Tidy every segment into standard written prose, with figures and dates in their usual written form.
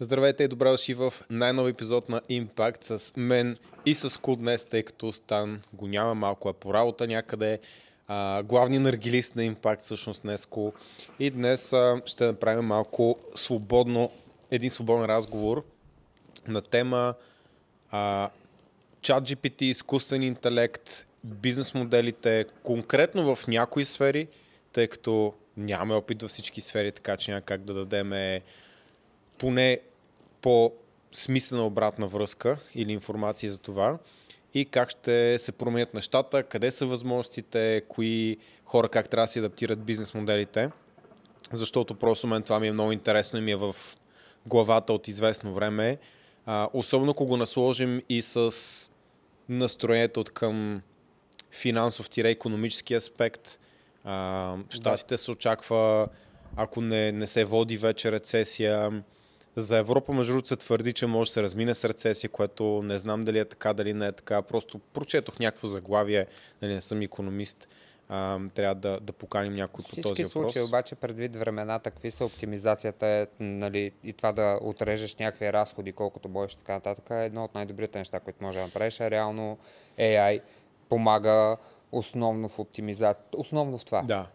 Здравейте и добре дошли в най-нов епизод на Импакт с мен и с Ку днес, тъй като Стан го няма, малко е по работа някъде. Главният наргилист на Импакт всъщност днес Ку. И днес ще направим малко един свободен разговор на тема ЧАТ GPT, изкуствен интелект, бизнес моделите, конкретно в някои сфери, тъй като нямаме опит във всички сфери, така че няма как да дадем поне по-смислена обратна връзка или информация за това и как ще се променят нещата, къде са възможностите, кои хора как трябва да се адаптират бизнес моделите, защото просто мен това ми е много интересно и ми е в главата от известно време. Особено ако го насложим и с настроението от към финансов-економически аспект. Щатите се очаква, ако не се води вече рецесия. За Европа, между другото, се твърди, че може да се размине с рецесия, което не знам дали е така, дали не е така. Просто прочетох някакво заглавие, нали, не съм икономист. Трябва да поканим някой по този въпрос. Всички случаи, обаче, предвид времената, какви са оптимизацията е, нали, и това да отрежеш някакви разходи, колкото можеш, така нататък, е едно от най-добрите неща, които може да направиш. Реално AI помага основно в оптимизация. Основно в това. Да.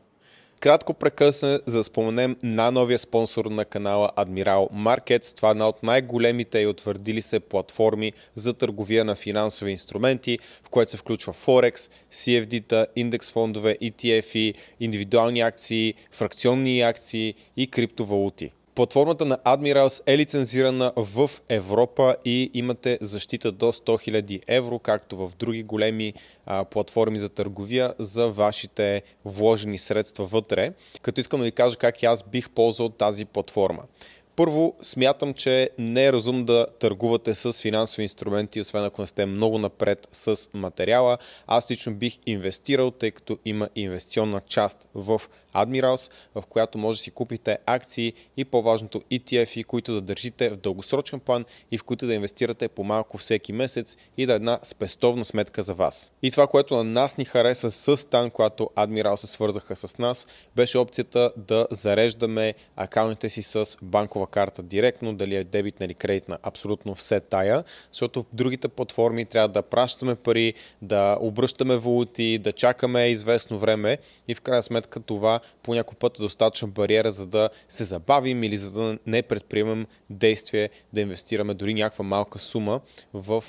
Кратко прекъсване, за да споменем най-новия спонсор на канала Admiral Markets. Това е една от най-големите и утвърдили се платформи за търговия на финансови инструменти, в което се включва Forex, CFD-та, индекс фондове, ETF-и, индивидуални акции, фракционни акции и криптовалути. Платформата на Admirals е лицензирана в Европа и имате защита до 100 000 евро, както в други големи платформи за търговия за вашите вложени средства вътре. Като искам да ви кажа как и аз бих ползвал тази платформа. Първо, смятам, че не е разумно да търгувате с финансови инструменти, освен ако не сте много напред с материала. Аз лично бих инвестирал, тъй като има инвестиционна част в Admirals, в която може да си купите акции и по-важното ETF-и, които да държите в дългосрочен план и в които да инвестирате по малко всеки месец и да е една спестовна сметка за вас. И това, което на нас ни хареса с Стан, когато Admirals се свързаха с нас, беше опцията да зареждаме акаунтите си с банкова карта директно, дали е дебитна или кредитна, абсолютно все тая, защото в другите платформи трябва да пращаме пари, да обръщаме валути, да чакаме известно време и в крайна сметка това по някой път е достатъчна бариера, за да се забавим или за да не предприемем действие да инвестираме дори някаква малка сума в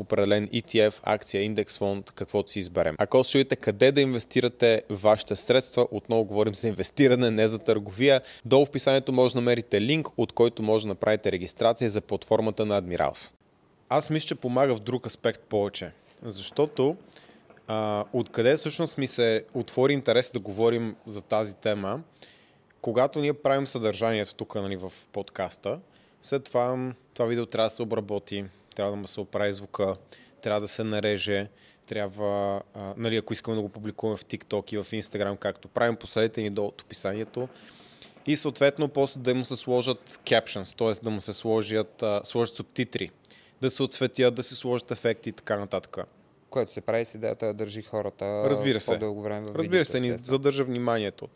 определен ETF, акция, индекс фонд, каквото си изберем. Ако следите къде да инвестирате вашите средства, отново говорим за инвестиране, не за търговия, долу в описанието може да намерите линк, от който може да направите регистрация за платформата на Admirals. Аз мисля, че помага в друг аспект повече, защото откъде всъщност ми се отвори интерес да говорим за тази тема, когато ние правим съдържанието тук, нали, в подкаста, след това видео трябва да се обработи, трябва да му се оправи звука, трябва да се нареже, трябва, нали, ако искаме да го публикуваме в TikTok и в Instagram, както правим, последите ни долу от описанието и съответно после да му се сложат captions, т.е. да му се сложат субтитри, да се отцветят, да се сложат ефекти и така нататък. Което се прави с идеята да държи хората по-дълго време във видеото. Разбира се, ни задържа вниманието.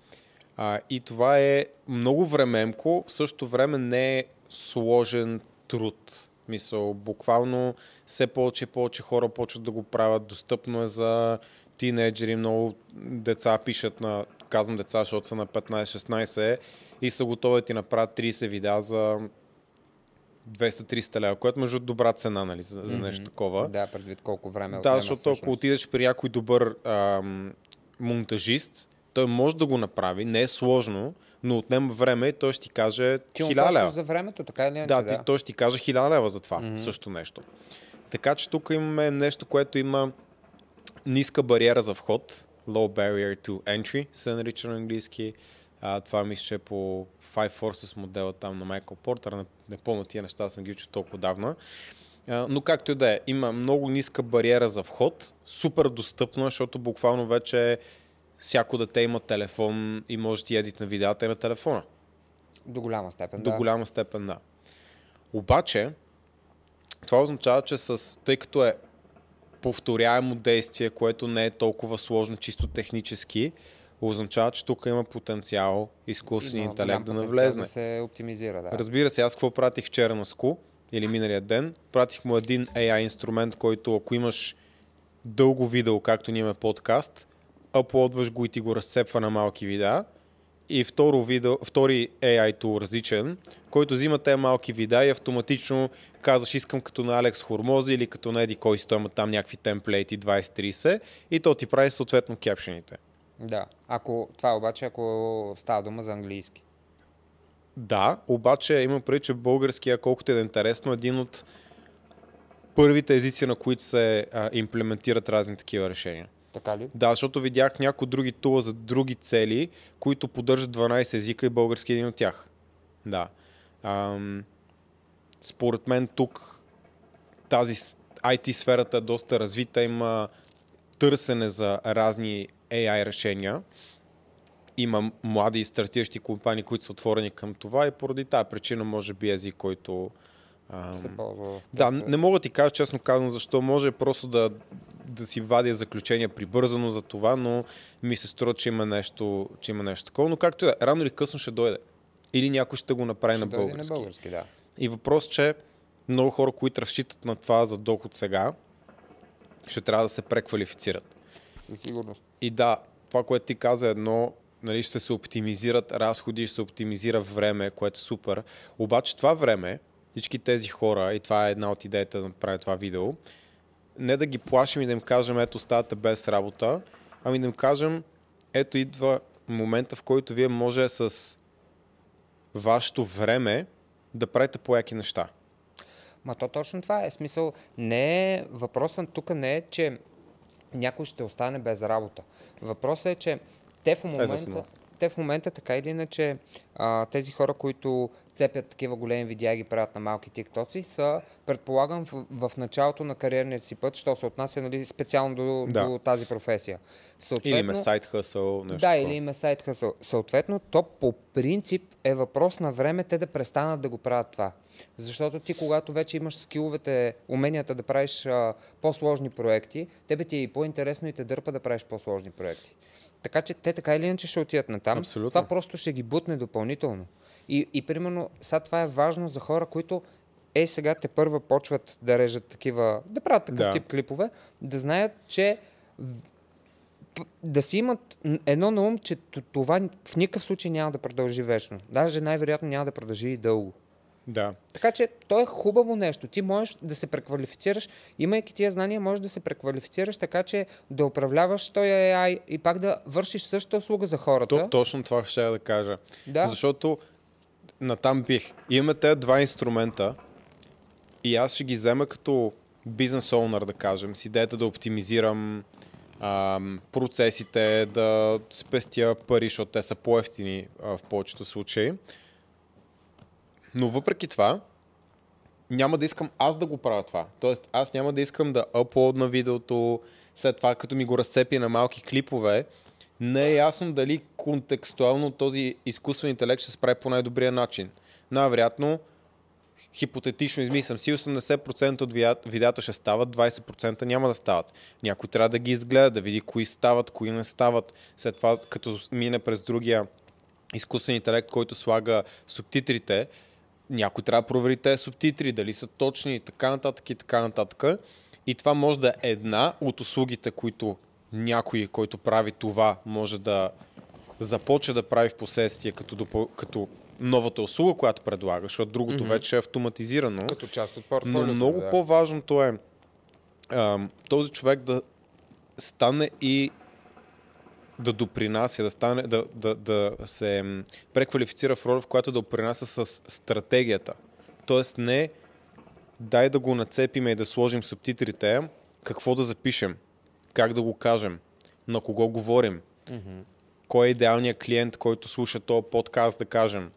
И това е много времемко, в същото време не е сложен труд. Мисъл, буквално все повече хора почват да го правят, достъпно е за тинейджери, много деца пишат, казвам деца, защото са на 15-16 и са готови да ти направят 30 видеа за 200-300 лева, което между добра цена, нали, за нещо такова. Да, предвид колко време. Да, защото ако отидеш при някой добър монтажист, той може да го направи, не е сложно, но отнема време и той ще ти каже 1000 лева. За времето, така или не? Да, той ще ти каже 1000 лева за това също нещо. Така че тук имаме нещо, което има ниска бариера за вход, low barrier to entry, се нарича на английски. Това мисля, че е по Five Forces модела там на Майкъл Портер. Не помня тия неща, съм ги учил толкова давна. Но както и да е, има много ниска бариера за вход, супер достъпно, защото буквално вече всяко дете има телефон и може да едит на видеата и на телефона. До голяма степен, да. До голяма степен, да. Обаче, това означава, че тъй като е повторяемо действие, което не е толкова сложно, чисто технически, означава, че тук има потенциал изкуственият интелект да навлезне. Да се оптимизира, да. Разбира се, аз какво пратих вчера на Ску или миналия ден? Пратих му един AI инструмент, който ако имаш дълго видео, както ние имаме подкаст, аплодваш го и ти го разцепва на малки видеа. И втори AI tool различен, който взима те малки вида и автоматично казваш, искам като на Алекс Хормози или като на Еди Кой, си той има там някакви темплейти 20-30 и то ти прави съответно кепшените. Да, ако това обаче, ако става дума за английски. Да, обаче има предвид, че българския, колкото е интересно, един от първите езици, на които се имплементират разни такива решения. Така ли? Да, защото видях някои други тула за други цели, които поддържат 12 езика и български е един от тях. Да. Според мен тук тази IT сферата е доста развита, има търсене за разни AI решения. Има млади и стартиращи компании, които са отворени към това и поради тази причина може би език, който... се ползва. Да, не мога да ти кажа честно казвам защо, може просто да си вадя заключения прибързано за това, но ми се струва, че има нещо, такова. Но както е, рано или късно ще дойде. Или някой ще го направи на български. На български, да. И въпрос, че много хора, които разчитат на това за доход сега, ще трябва да се преквалифицират. Със сигурност. И да, това, което ти каза едно, нали, ще се оптимизират разходи, ще се оптимизира време, което е супер. Обаче това време, всички тези хора, и това е една от идеята да направя това видео, не да ги плашим и да им кажем, ето оставате без работа, ами да им кажем, ето идва момента, в който вие може с вашето време да правите по-яки неща. Ма то точно това е смисъл. Не е, въпросът тук не е, че някой ще остане без работа. Въпросът е, че те в момента така или иначе тези хора, които цепят такива големи видеа и ги правят на малки тиктоци, са, предполагам, в началото на кариерния си път, що се отнася, нали, специално до тази професия. Или им е сайт хъсъл. Да, или им е сайт хъсъл. Съответно, то по принцип е въпрос на време те да престанат да го правят това. Защото ти, когато вече имаш скиловете, уменията да правиш по-сложни проекти, тебе ти е и по-интересно и те дърпа да правиш по-сложни проекти. Така че те така или иначе ще отидат на там. Абсолютно. Това просто ще ги бутне допълнително. И примерно, сега това е важно за хора, които сега те първа почват да режат такива, да правят такъв тип клипове, да знаят, че да си имат едно на ум, че това в никакъв случай няма да продължи вечно. Даже най-вероятно няма да продължи и дълго. Да. Така че то е хубаво нещо. Ти можеш да се преквалифицираш, имайки тия знания, можеш да се преквалифицираш така, че да управляваш този AI и пак да вършиш същата услуга за хората. Точно това ще да кажа. Да. Защото натам бих. Имаме тези два инструмента и аз ще ги взема като бизнес оунър, да кажем, с идеята да оптимизирам процесите, да спестя пари, защото те са по-евтини в повечето случаи. Но въпреки това, няма да искам аз да го правя това. Тоест, аз няма да искам да аплодна видеото, след това като ми го разцепи на малки клипове. Не е ясно дали контекстуално този изкуствен интелект ще справи по най-добрия начин. Най-вероятно, хипотетично измислям си, 80% от видеата ще стават, 20% няма да стават. Някой трябва да ги изгледа, да види кои стават, кои не стават. След това, като мине през другия изкуствен интелект, който слага субтитрите, някой трябва да провери тези субтитри, дали са точни и така нататък и така нататък. И това може да е една от услугите, които някой, който прави това, може да започне да прави в последствие като новата услуга, която предлага, защото другото вече е автоматизирано. Като част от портфолиото. Но много по-важното е този човек да стане и да допринася, да се преквалифицира в роля, в която да допринася с стратегията. Тоест не дай да го нацепиме и да сложим субтитрите, какво да запишем, как да го кажем, на кого говорим, кой е идеалният клиент, който слуша този подкаст, да кажем,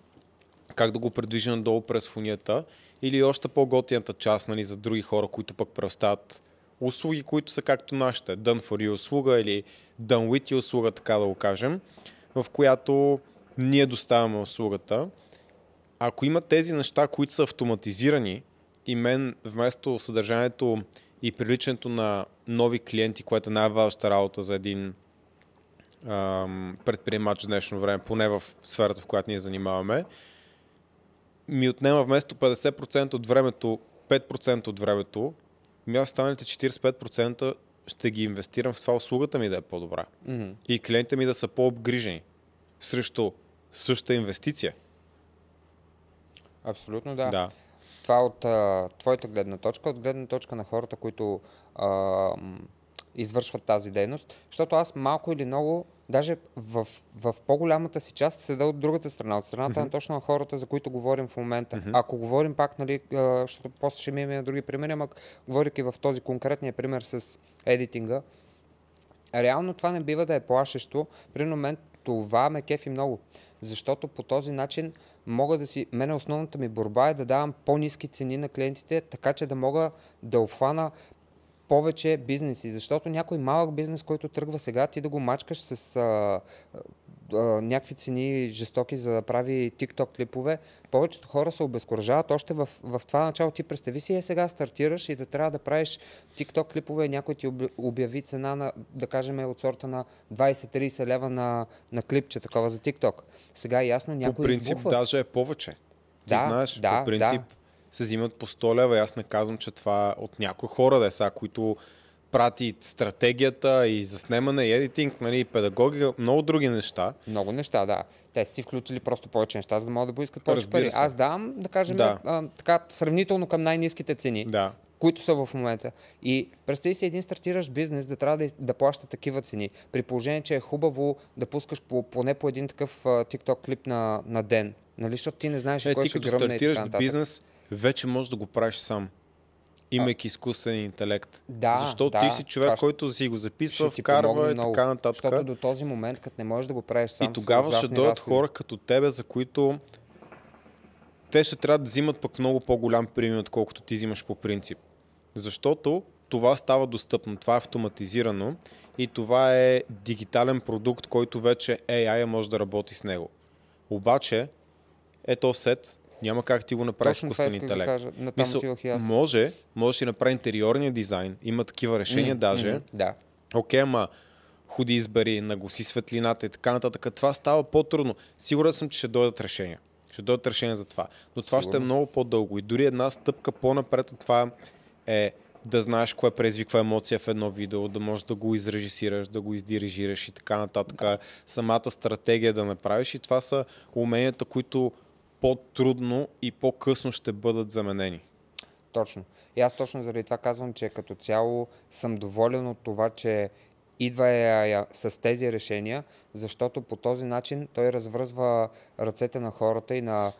как да го предвижим надолу през фунията или още по-готината част, нали, за други хора, които пък преостават услуги, които са както нашите, done for you услуга или done with you услуга, така да го кажем, в която ние доставяме услугата. Ако има тези неща, които са автоматизирани и мен вместо съдържанието и привличането на нови клиенти, което е най-важната работа за един предприемач в днешно време, поне в сферата, в която ние занимаваме, ми отнема вместо 50% от времето, 5% от времето, ми останалите 45% ще ги инвестирам в това услугата ми да е по-добра. Mm-hmm. И клиентите ми да са по-обгрижени срещу същата инвестиция. Абсолютно да. Да. Това от твоята гледна точка, от гледна точка на хората, които извършват тази дейност, защото аз малко или много, даже в по-голямата си част седа от другата страна, от страната mm-hmm. на точно на хората, за които говорим в момента. Mm-hmm. Ако говорим пак, нали, защото после ще имаме други примери, ама говоряки в този конкретния пример с едитинга, реално това не бива да е плашещо. При момент това ме кефи много, защото по този начин мога да си... Мене основната ми борба е да давам по-ниски цени на клиентите, така че да мога да обхвана повече бизнеси, защото някой малък бизнес, който тръгва сега, ти да го мачкаш с някакви цени жестоки, за да прави TikTok клипове, повечето хора се обезкуражават още в това начало. Ти представи си, сега стартираш и да трябва да правиш TikTok клипове, някой ти обяви цена на, да кажем, от сорта на 20-30 лева на клипче, такова за TikTok. Сега е ясно, някой избухва. По принцип избухва. Даже е повече. Ти знаеш, по принцип... Да. Се взимат по 100 лева и аз не казвам, че това от някои хора да е сега, които прати стратегията и заснемане и едитинг, нали, и педагогика, много други неща. Много неща, да. Те са си включили просто повече неща, за да могат да поискат повече пари. Аз давам, да кажем, така сравнително към най-ниските цени, които са в момента. И представи си един стартираш бизнес да трябва да плаща такива цени. При положение, че е хубаво да пускаш поне по един такъв TikTok клип на ден. Нали, защото ти не знаеш кой ще гръмне. Ти като стартираш бизнес, вече можеш да го правиш сам, имайки изкуствен интелект. Да, защото ти си човек, който си го записва, вкарва и така нататък. Защото до този момент, като не можеш да го правиш сам... И тогава ще дойдат хора като тебе, за които те ще трябва да взимат пък много по-голям пример, отколкото ти взимаш по принцип. Защото това става достъпно, това е автоматизирано и това е дигитален продукт, който вече AI може да работи с него. Обаче, ето сет... Няма как ти го направиш изкуствен интелект. Да може да направи интериорния дизайн. Има такива решения даже. Окей, ама ходи избери, нагласи светлината и така нататък. Това става по-трудно. Сигурен съм, че ще дойдат решения. Ще дойдат решения за това. Но това ще е много по-дълго. И дори една стъпка по-напред от това е да знаеш кое предизвиква емоция в едно видео, да можеш да го изрежисираш, да го издирижираш и така нататък. Самата стратегия да направиш. И това са уменията, които по-трудно и по-късно ще бъдат заменени. Точно. И аз точно заради това казвам, че като цяло съм доволен от това, че идва AI с тези решения, защото по този начин той развръзва ръцете на хората и на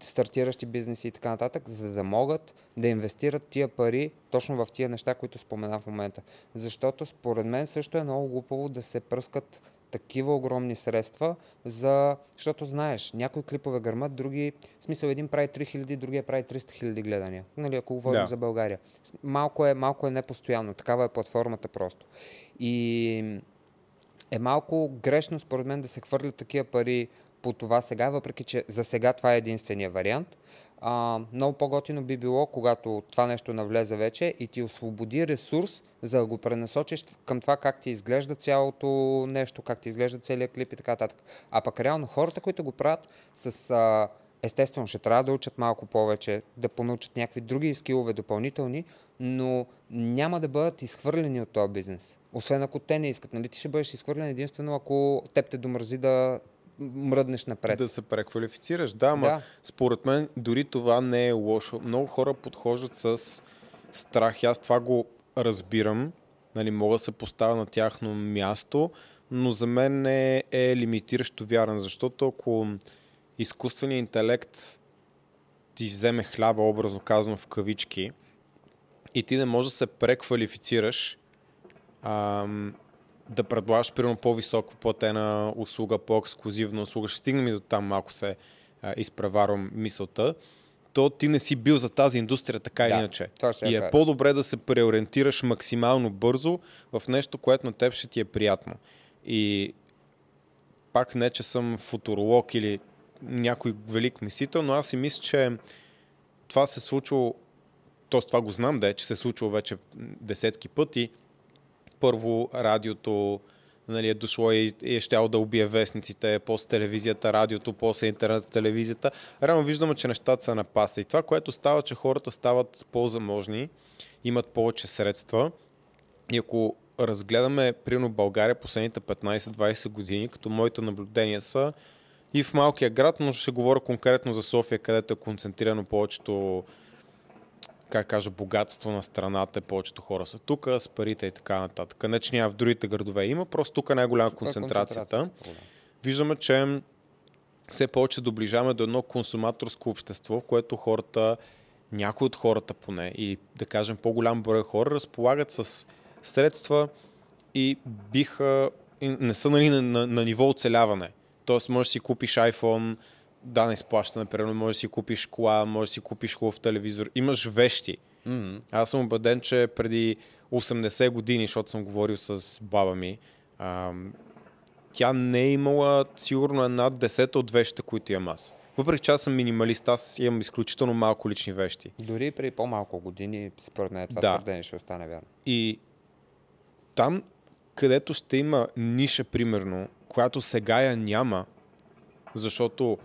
стартиращи бизнеси и така нататък, за да могат да инвестират тия пари точно в тия неща, които спомена в момента. Защото според мен също е много глупаво да се пръскат такива огромни средства, защото знаеш, някои клипове гърмат, други, в смисъл един прави 3000, другия прави 300 хиляди гледания. Нали, ако говорим за България. Малко е непостоянно, такава е платформата просто. И е малко грешно според мен да се хвърлят такива пари по това сега, въпреки че за сега това е единствения вариант. Много по-готино би било, когато това нещо навлезе вече и ти освободи ресурс, за да го пренасочиш към това как ти изглежда цялото нещо, как ти изглежда целият клип и така нататък. А пък реално хората, които го правят, естествено ще трябва да учат малко повече, да понаучат някакви други скилове допълнителни, но няма да бъдат изхвърлени от този бизнес. Освен ако те не искат. Нали? Ти ще бъдеш изхвърлен единствено, ако теб те домързи да мръднеш напред. Да се преквалифицираш. Да, ма според мен дори това не е лошо. Много хора подхождат с страх. Аз това го разбирам. Нали, мога да се поставя на тяхно място, но за мен е лимитиращо вярен, защото ако изкуственият интелект ти вземе хляба, образно казано в кавички, и ти не можеш да се преквалифицираш, да предлагаш примерно по-високо платена услуга, по-ексклюзивна услуга, ще стигнем и до там, малко се изпреварвам мисълта, то ти не си бил за тази индустрия така или иначе. И е по-добре да се преориентираш максимално бързо в нещо, което на теб ще ти е приятно. И пак не, че съм футуролог или някой велик мислител, но аз си мисля, че това се случило, това го знам, че се случило вече десетки пъти. Първо радиото, нали, е дошло и е щяло да убие вестниците, после телевизията, радиото, после интернет телевизията. Реално виждаме, че нещата са на паса. И това, което става, че хората стават по-заможни, имат повече средства. И ако разгледаме, примерно, България последните 15-20 години, като моите наблюдения са и в малкия град, но ще говоря конкретно за София, където е концентрирано повечето, как кажа, богатство на страната, повечето хора са тук, с парите и така нататък. Не, че няма в другите градове, има, просто тук е най-голяма концентрацията. Виждаме, че все повече доближаваме до едно консуматорско общество, в което хората, някои от хората поне, и да кажем по-голям брой хора, разполагат с средства и биха, не са, нали, на ниво оцеляване. Тоест можеш да си купиш iPhone, да, не изплащане, примерно, можеш да си купиш кола, можеш да си купиш хубав телевизор. Имаш вещи. Mm-hmm. Аз съм убеден, че преди 80 години, защото съм говорил с баба ми, тя не е имала сигурно една десета от вещите, които имам аз. Въпреки че аз съм минималист, аз имам изключително малко лични вещи. Дори при по-малко години, според мен, това твърдение ще остане вярно. И там, където ще има ниша, примерно, която сега я няма, защото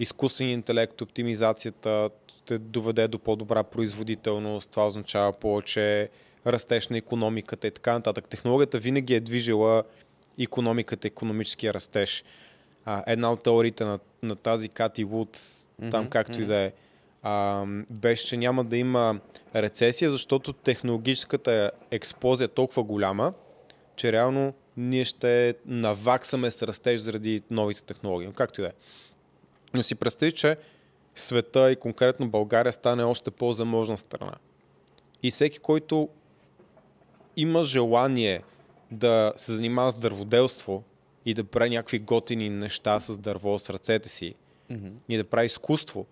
изкуствен интелект, оптимизацията те доведе до по-добра производителност, това означава повече растеж на икономиката и така нататък. Технологията винаги е движила икономиката, икономическия растеж. Една от теориите на тази Cathy Wood, там както и да е, беше, че няма да има рецесия, защото технологическата експлозия е толкова голяма, че реално ние ще наваксаме с растеж заради новите технологии. Както и да е. Но си представи, че света и конкретно България стане още по-заможна страна. И всеки, който има желание да се занимава с дърводелство и да прави някакви готини неща с дърво, с ръцете си, и да прави изкуство,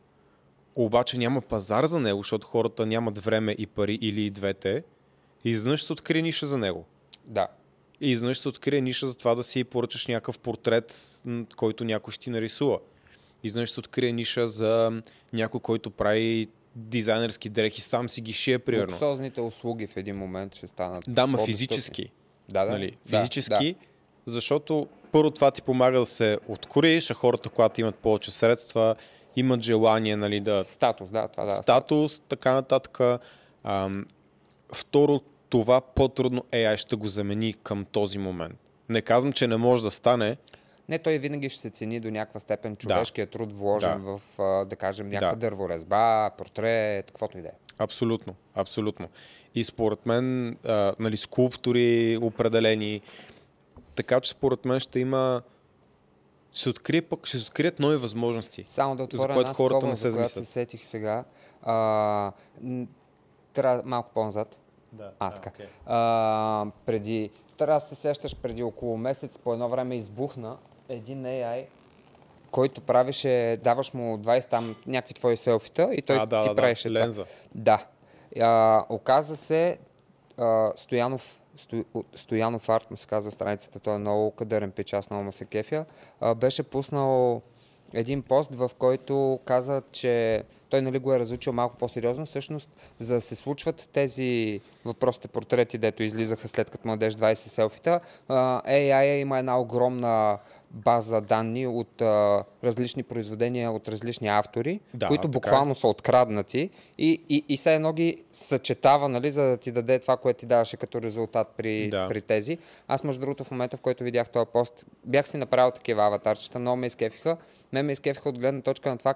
обаче няма пазар за него, защото хората нямат време и пари, или и двете, и изведнъж се открие ниша за него. Да. И изведнъж се открие ниша за това да си поръчаш някакъв портрет, който някой ще ти нарисува. И изведнъж се открие ниша за някой, който прави дизайнерски дрехи, сам си ги шие, примерно. Луксозните услуги в един момент ще станат. Да, ма физически. Нали? Физически, да. Защото първо това ти помага да се откроиш, а хората, когато имат повече средства, имат желание, нали, да... Статус, да. Това, да, статус, така нататък. Второ, това по-трудно AI ще го замени към този момент. Не казвам, че не може да стане. Не, той винаги ще се цени до някаква степен човешкия труд, вложен в, да кажем, някаква дърворезба, портрет, каквото и да е. Абсолютно, абсолютно. И според мен, нали, скулптури определени, така че според мен ще има, ще се открият нови възможности. Само да отворя една скоба, за която се сетих сега. Трябва малко по-назад. Да, така. Okay. Преди, трябва да се сещаш, преди около месец по едно време избухна един AI, който правеше, даваш му 20 там някакви твои селфита и той ти правеше това. Ленза. Да. Оказа се Стоянов Арт, му се казва страницата, той е много кадърен пич, аз много му се кефя, беше пуснал един пост, в който каза, че той, нали, го е разучил малко по-сериозно. Всъщност, за да се случват тези въпросите портрети, дето излизаха след като младеж 20 селфита, AI има една огромна база данни от различни произведения, от различни автори, които буквално са откраднати и все едно ги съчетава, нали, за да ти даде това, което ти даваше като резултат при тези. Аз, между другото, в момента, в който видях този пост, бях си направил такива аватарчета, много ме изкефиха. Ме изкефиха от гледна точка на това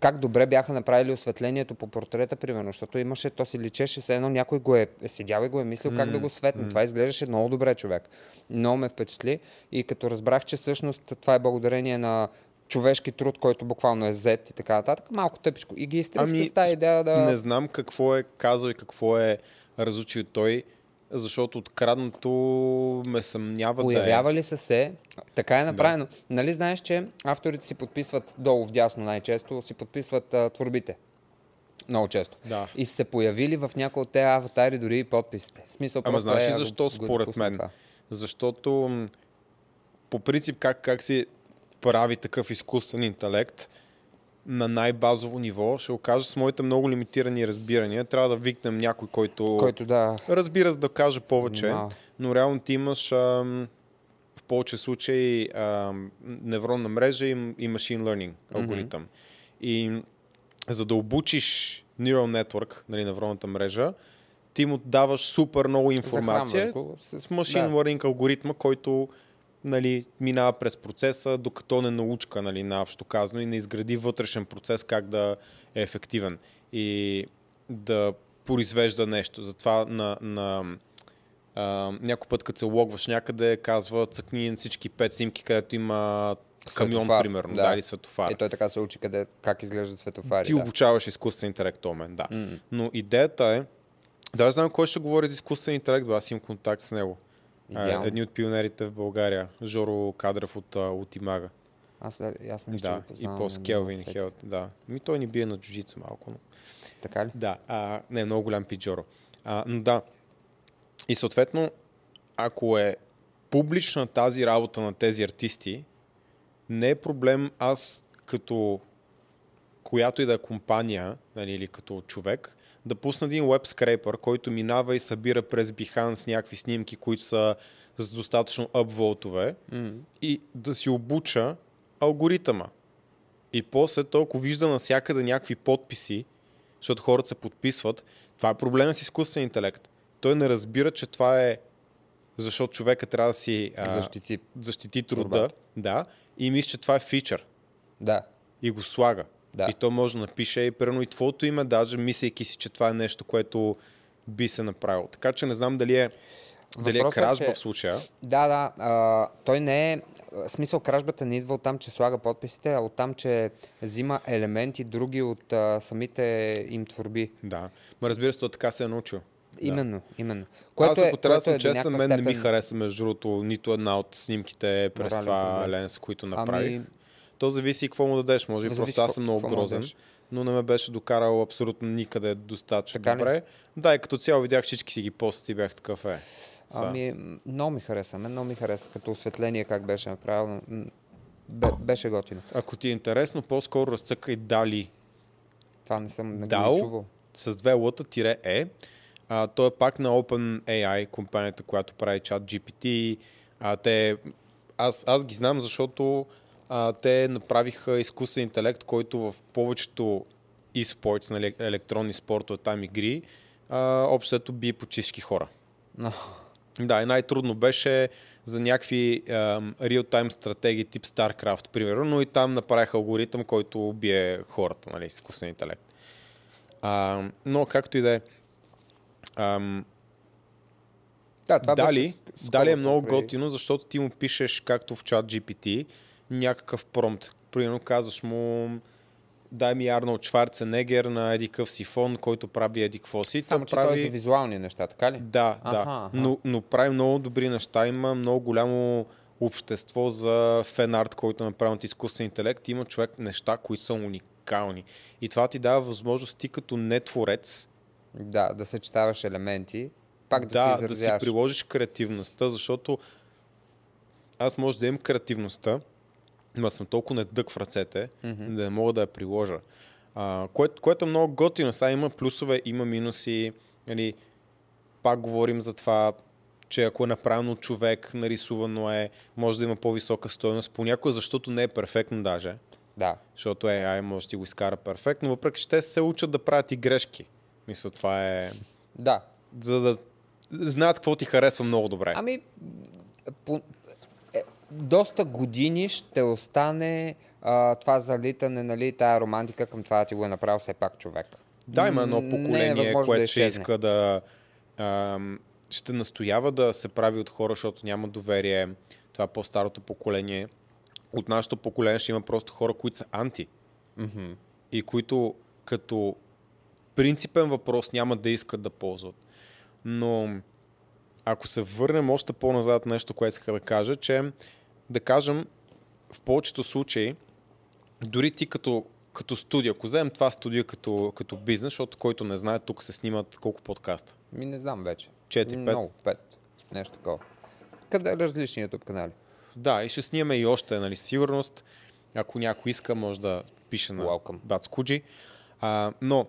как добре бяха направили осветлението по портрета, примерно, защото имаше, то си личеше, все едно някой го е седял и го е мислил как да го светне. Това изглеждаше много добре, човек. Много ме впечатли и като разбрах, че всъщност това е благодарение на човешки труд, който буквално е зет и така нататък, малко тъпичко. И ги изтрих с тази идея да... Не знам какво е казал и какво е разучил той, защото откраднато ме съмнява. Появява ли се? Така е направено. Да. Нали знаеш, че авторите си подписват долу вдясно най-често, си подписват творбите. Много често. Да. И се появили в някои от тези аватари дори и подписите. Смисъл, ама знаеш ли защо според мен? Това. Защото по принцип как си прави такъв изкуствен интелект на най-базово ниво, ще окажа с моите много лимитирани разбирания. Трябва да викнем някой, който разбира, за да каже повече. Но реално ти имаш повече случаи невронна мрежа и machine learning алгоритъм. Mm-hmm. И за да обучиш neural network, нали, невронната мрежа, ти му даваш супер много информация с machine learning алгоритма, който, нали, минава през процеса, докато не научка, нали, наобщо казано, и не изгради вътрешен процес как да е ефективен и да произвежда нещо. Затова някой път, като се логваш някъде, казва цъкни всички 5 снимки, където има камион, светофар, примерно, да, или светофар. И той така се учи къде, как изглеждат светофари. Ти обучаваш изкуствен интелект, Томен, да. Mm-hmm. Но идеята е, даже знам кой ще говори за изкуствен интелект, бе, аз имам контакт с него. Едни от пионерите в България, Жоро Кадръв от Утимага. Аз мисля, да, че го познавам. И по-скелвин хелт, да. Ми той ни бие на джуджицу малко, но... Така ли? Да, не, много голям пи Жоро. Но да, и съответно, ако е публична тази работа на тези артисти, не е проблем аз като която и да е компания, нали, или като човек, да пусна един web scraper, който минава и събира през Behance някакви снимки, които са с достатъчно апволтове, mm-hmm, и да си обуча алгоритъма. И после толкова вижда навсякъде някакви подписи, защото хората се подписват. Това е проблема с изкуствен интелект. Той не разбира, че това е защото човека трябва да си защити труда. Да, и мисля, че това е фичър. Да. И го слага. Да. И то може да напише и перено и твоето име, даже мислейки си, че това е нещо, което би се направило. Така че не знам дали е кражба, че... в случая. Да. Той не е... Смисъл, кражбата не идва от там, че слага подписите, а от там, че взима елементи други от самите им творби. Да. Ма разбира се, това така се е научил. Именно. Което аз, ако трябва да съм честен, мен не ми хареса, между другото, нито една от снимките през това ленс, които направих. То зависи и какво му дадеш. Може и просто аз съм много грозен, но не ме беше докарал абсолютно никъде достатъчно добре. Да, и като цяло видях всички си ги пости и бях такъв . Много ми хареса. Като осветление как беше направено. Беше готино. Ако ти е интересно, по-скоро разцъкай DALL-E. Това не съм чувал. С 2L-E. Той е пак на OpenAI, компанията, която прави ЧАТ GPT. Аз ги знам, защото те направиха изкуствен интелект, който в повечето e-sports, нали, електронни спортове, там игри, общото бие по всички хора. Да, и най-трудно беше за някакви реал-тайм стратегии тип StarCraft, примерно, но и там направиха алгоритъм, който бие хората, нали, изкуствен интелект. Но както и да е, DALL-E е много готино, защото ти му пишеш, както в чат GPT, някакъв промпт. Примерно казваш му: дай ми Арнолд Шварценегер на еди къв си фон, който прави еди какво си. Само че той е за визуални неща, така ли? Да. Но прави много добри неща. Има много голямо общество за фен-арт, който направи от изкуствен интелект. Има човек неща, които са уникални. И това ти дава възможност ти като нетворец да съчетаваш елементи, пак да си изразяваш. Да си приложиш креативността, защото аз може да имам креативността, но съм толкова недък в ръцете, mm-hmm, да не мога да я приложа. Което е много готино. Сега има плюсове, има минуси. Нали, пак говорим за това, че ако е направено човек, нарисувано е, може да има по-висока стойност. Понякога, защото не е перфектно даже. Да. Защото AI може да ти го изкара перфектно, въпреки че те се учат да правят и грешки. Мисля, това е... Да. За да знаят какво ти харесва много добре. Доста години ще остане това залитане, нали, тая романтика към това да ти го е направил все пак човек. Да, има едно поколение, което ще иска да... ще настоява да се прави от хора, защото няма доверие. Това е по-старото поколение. От нашото поколение ще има просто хора, които са анти. Mm-hmm. И които като принципен въпрос няма да искат да ползват. Но... Ако се върнем още по-назад нещо, което исках да кажа, че да кажем, в повечето случаи, дори ти като студио, ако вземем това студио като бизнес, защото който не знае, тук се снимат колко подкаста? Не знам вече. 4-5? Много, 5. Нещо такова. Къде различни YouTube канали? Да, и ще снимаме и още, нали, сигурност. Ако някой иска, може да пише на Бацкуджи. Но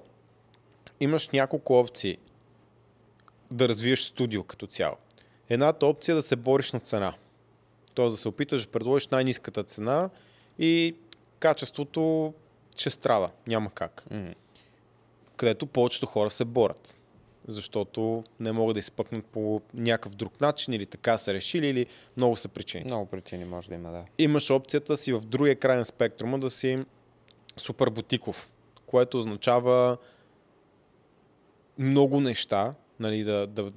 имаш няколко опции да развиеш студио като цяло. Едната опция е да се бориш на цена. Тоест да се опиташ да предложиш най-ниската цена и качеството ще страда. Няма как. Mm-hmm. Където повечето хора се борят. Защото не могат да изпъкнат по някакъв друг начин или така са решили, или много са причини. Много причини може да има, да. Имаш опцията си в другия край на спектрума да си супер бутиков, което означава много неща, нали,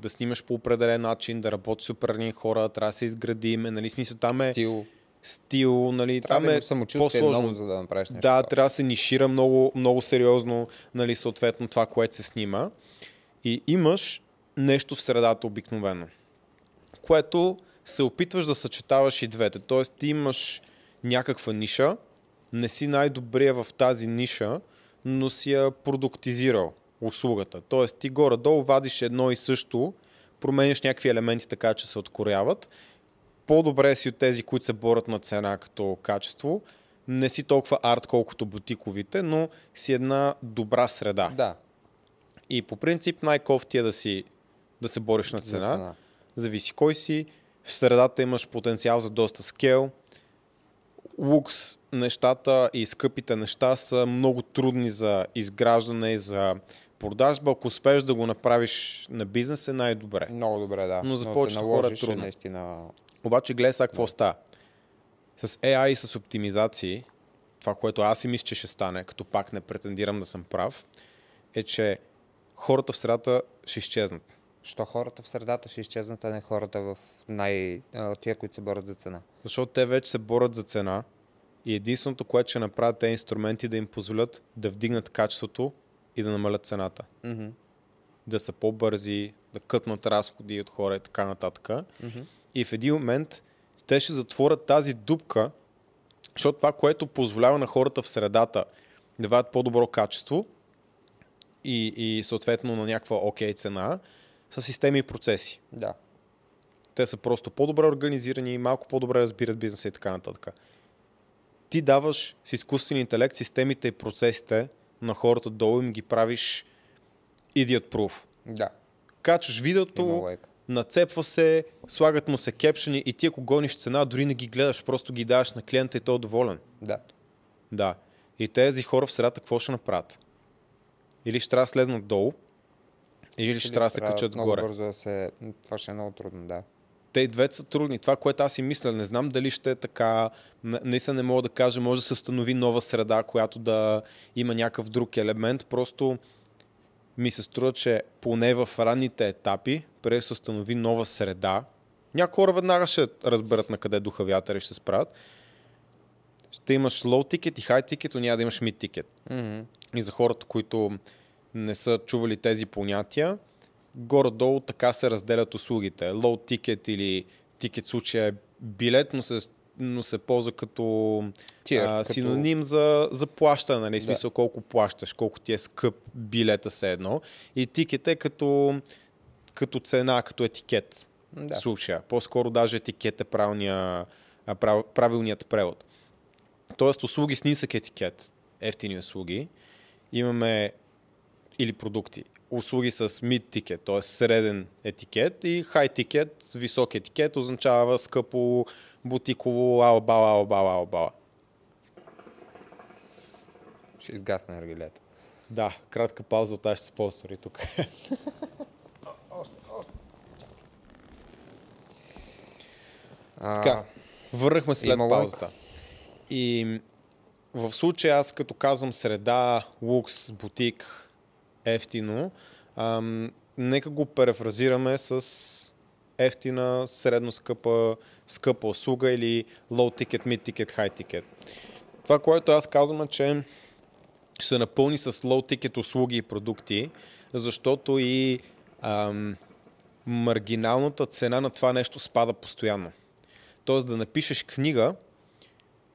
да снимаш по определен начин, да работиш с определени хора, трябва да се изградим, нали, смисъл там е... Стил, нали, трябва там да е по-сложно. Много, за да направиш нещо. Да, трябва да се нишира много, много сериозно, нали, съответно това, което се снима. И имаш нещо в средата обикновено, което се опитваш да съчетаваш и двете. Тоест ти имаш някаква ниша, не си най-добрия в тази ниша, но си я продуктизирал услугата. Тоест ти горе-долу вадиш едно и също, променяш някакви елементи така, че се откоряват. По-добре си от тези, които се борят на цена като качество. Не си толкова арт, колкото бутиковите, но си една добра среда. Да. И по принцип най-кофти е да се бориш на цена. Зависи кой си. В средата имаш потенциал за доста скейл. Лукс нещата и скъпите неща са много трудни за изграждане и за продажба. Ако успееш да го направиш на бизнес, е най-добре. Много добре, да. Но за повечето хора е трудно. Наистина... Обаче гледай сега какво става. С AI и с оптимизации, това, което аз си мисля, че ще стане, като пак не претендирам да съм прав, е, че хората в средата ще изчезнат. Що хората в средата ще изчезнат, а не хората в тия, които се борят за цена? Защото те вече се борят за цена и единственото, което ще направят тези инструменти, да им позволят да вдигнат качеството и да намалят цената. Mm-hmm. Да са по-бързи, да кътнат разходи от хора и така нататък. Mm-hmm. И в един момент те ще затворят тази дупка, защото това, което позволява на хората в средата да вадят по-добро качество и съответно на някаква окей цена, са системи и процеси. Да. Те са просто по-добре организирани, малко по-добре разбират бизнеса и така нататък. Ти даваш с изкуствен интелект системите и процесите на хората долу и им ги правиш idiot proof. Да. Качаш видеото, нацепва се, слагат му се кепшени и ти ако гониш цена, дори не ги гледаш, просто ги даваш на клиента и той е доволен. Да. Да. И тези хора в средата какво ще направят? Или ще трябва да слезнат долу, или ще трябва да се качат горе. Това ще е много трудно, да. Те и двете са трудни. Това, което аз си мисля, не знам дали ще е така, наистина не мога да кажа, може да се установи нова среда, която да има някакъв друг елемент, просто ми се струва, че поне в ранните етапи, преди да се установи нова среда, някои хора веднага ще разберат на къде духа вятъра и ще се справят. Ще имаш low ticket и high ticket, но няма да имаш mid ticket. Mm-hmm. И за хората, които не са чували тези понятия, горе-долу така се разделят услугите. Low ticket или ticket случая е билет, но се ползва като синоним за плащане. Нали? Смисъл, да. Колко плащаш, колко ти е скъп билета се едно. И тикет е като цена, като етикет. Да. Случая. По-скоро даже етикет е правилният превод. Тоест услуги с нисък етикет, евтини услуги. Имаме или продукти, услуги с mid-ticket, т.е. среден етикет и high-ticket, висок етикет, означава скъпо, бутиково, алба. Ще изгасне регулята. Да, кратка пауза от нашите спонсори тук. Така, върнахме след паузата. И в случая аз като казвам среда, лукс, бутик, ефтино, нека го перефразираме с ефтина, средно скъпа услуга или low ticket, mid ticket, high ticket. Това, което аз казвам е, че ще се напълни с low ticket услуги и продукти, защото и маргиналната цена на това нещо спада постоянно. Тоест да напишеш книга,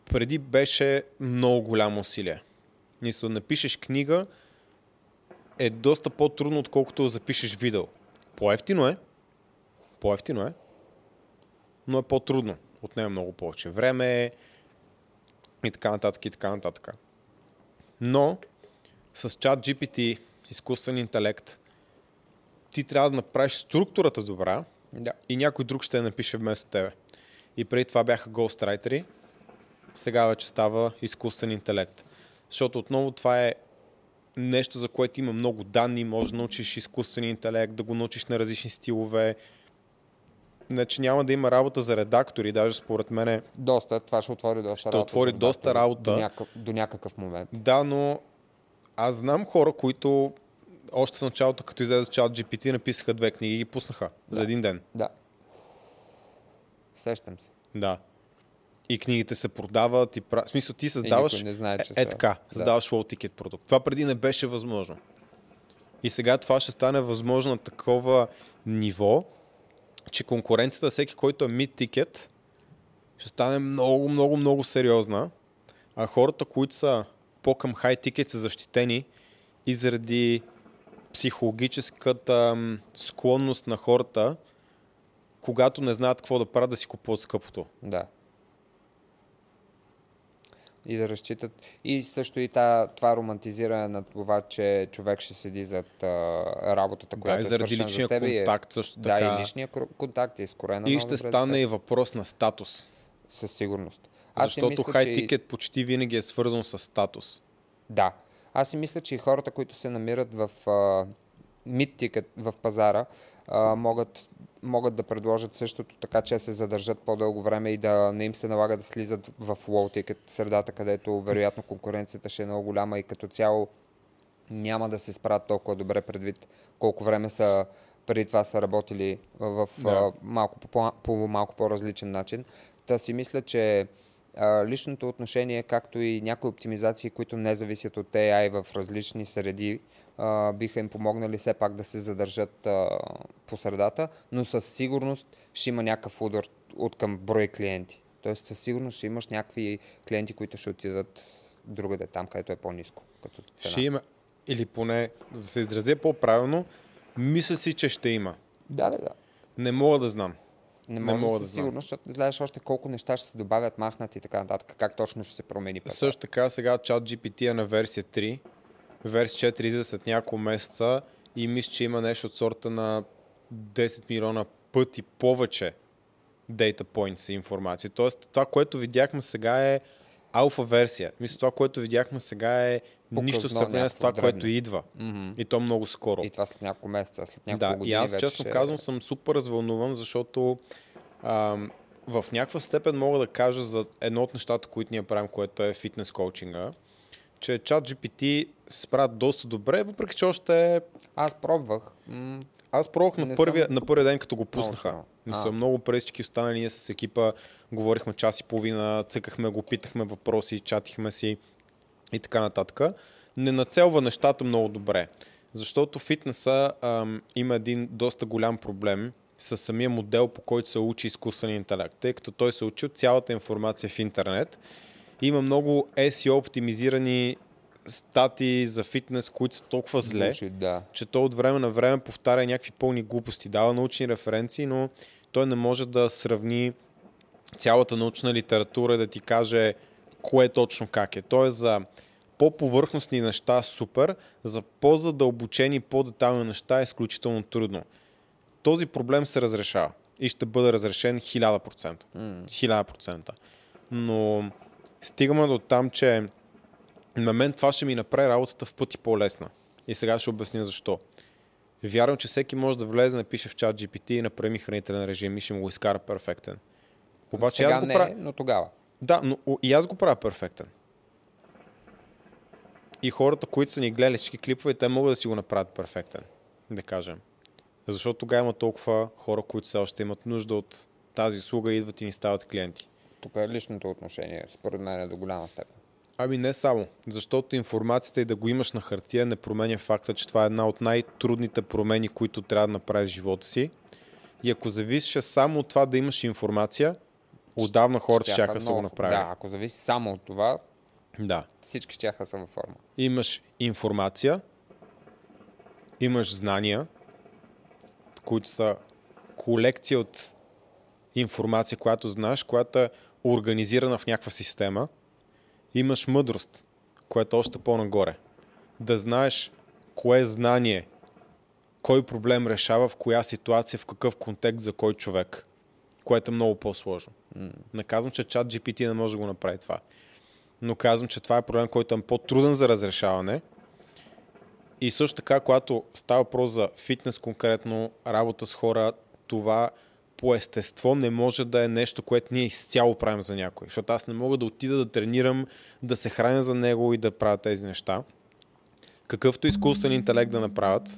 преди беше много голямо усилие. Да напишеш книга е доста по-трудно, отколкото да запишеш видео. По-евтино е, но е по-трудно. Отнема много повече време и така нататък. Но с чат GPT, с изкуствен интелект, ти трябва да направиш структурата добра и някой друг ще я напише вместо тебе. и преди това бяха гострайтери, сега вече става изкуствен интелект. Защото отново това е нещо, за което има много данни, може да научиш изкуствен интелект, да го научиш на различни стилове. Значи няма да има работа за редактори, даже според мен. Доста, това ще отвори доста работа. Ще отвори доста работа. До някакъв момент. Да, но аз знам хора, които още в началото, като излезе ЧАТ GPT, написаха 2 книги и ги пуснаха за един ден. Да. Сещам се. Да. И книгите се продават. И в смисъл, ти създаваш. Не знае, че така, създаваш low ticket продукт. Това преди не беше възможно. И сега това ще стане възможно на такова ниво, че конкуренцията, всеки, който е mid-ticket, ще стане много, много, много сериозна. А хората, които са по-към high-ticket, са защитени и заради психологическата склонност на хората, когато не знаят какво да правят, да си купуват скъпото. Да. И да разчитат. И също и това романтизиране на това, че човек ще седи зад работата, която е свършена за тебе. Да, и заради личния контакт също така. Да, и личния контакт е изкорен. И ще стане и въпрос на статус. Със сигурност. Защото хай-тикет почти винаги е свързан с статус. Да. Аз си мисля, че и хората, които се намират в мид-тикет в пазара, могат да предложат същото, така че се задържат по-дълго време и да не им се налага да слизат в лоу-тикет средата, където вероятно конкуренцията ще е много голяма и като цяло няма да се справят толкова добре предвид колко време преди това са работили в малко по-различен начин. Та си мисля, че личното отношение, както и някои оптимизации, които не зависят от AI в различни среди, биха им помогнали все пак да се задържат по средата, но със сигурност ще има някакъв удар от към брой клиенти. Тоест със сигурност ще имаш някакви клиенти, които ще отидат другаде, там където е по-ниско като цена. Ще има, или поне да се изразя по-правилно, мисля си, че ще има. Да. Не мога да знам. Не мога да знам. Сигурно, защото не знаеш още колко неща ще се добавят, махнат и така нататък. Как точно ще се промени пътя. Също така сега чат GPT е на версия 3. Версия 4 излиза след няколко месеца и мисля, че има нещо от сорта на 10 милиона пъти повече data points и информация. Тоест това, което видяхме сега е алфа версия. Мисля, това, което видяхме сега е нищо сравнение с това, което идва. Mm-hmm. И то много скоро. И това след няколко месеца, след няколко години. И аз честно казвам съм супер развълнуван, защото в някаква степен мога да кажа за едно от нещата, които ние правим, което е фитнес коучинга, че чат GPT се справят доста добре, въпреки че още е... Аз пробвах на първия ден, като го пуснаха. Не съм много пресички останали, ние с екипа говорихме час и половина, цъкахме го, питахме въпроси, чатихме си и така нататък. Не нацелва нещата много добре, защото фитнеса има един доста голям проблем с самия модел, по който се учи изкуствен интелект, тъй като той се учи от цялата информация в интернет. Има много SEO оптимизирани статии за фитнес, които са толкова зле, че той от време на време повтаря някакви пълни глупости, дава научни референции, но той не може да сравни цялата научна литература и да ти каже кое точно как е. Той е за по-повърхностни неща супер, за по-задълбочени, по-детални неща е изключително трудно. Този проблем се разрешава и ще бъде разрешен 1000%. 1000%. Но стигаме до там, че на мен това ще ми направи работата в пъти по-лесна. И сега ще обясня защо. Вярвам, че всеки може да влезе, напише в чат GPT и направи ми хранителен режим и ще му го изкара перфектен. Обаче сега аз го правя... но тогава. Да, но и аз го правя перфектен. И хората, които са ни гледали всички клипове, те могат да си го направят перфектен, да кажем. Защото тогава има толкова хора, които все още имат нужда от тази услуга, идват и ни стават клиенти. Тук е личното отношение, според мен е до голяма степен. Ами не само, защото информацията и да го имаш на хартия не променя факта, че това е една от най-трудните промени, които трябва да направиш в живота си. И ако зависеше само от това да имаш информация, отдавна хората щяха са го направили. Да, ако зависи само от това, всички щяха са във форма. Имаш информация, имаш знания, които са колекция от информация, която знаеш, която е организирана в някаква система. Имаш мъдрост, което е още по-нагоре. Да знаеш кое знание, кой проблем решава, в коя ситуация, в какъв контекст, за кой човек, което е много по-сложно. Не казвам, че чат GPT не може да го направи това. Но казвам, че това е проблем, който е по-труден за разрешаване. И също така, когато става въпрос за фитнес конкретно, работа с хора, това по естество не може да е нещо, което ние изцяло правим за някой. Защото аз не мога да отида да тренирам, да се храня за него и да правя тези неща. Какъвто изкуствен интелект да направят,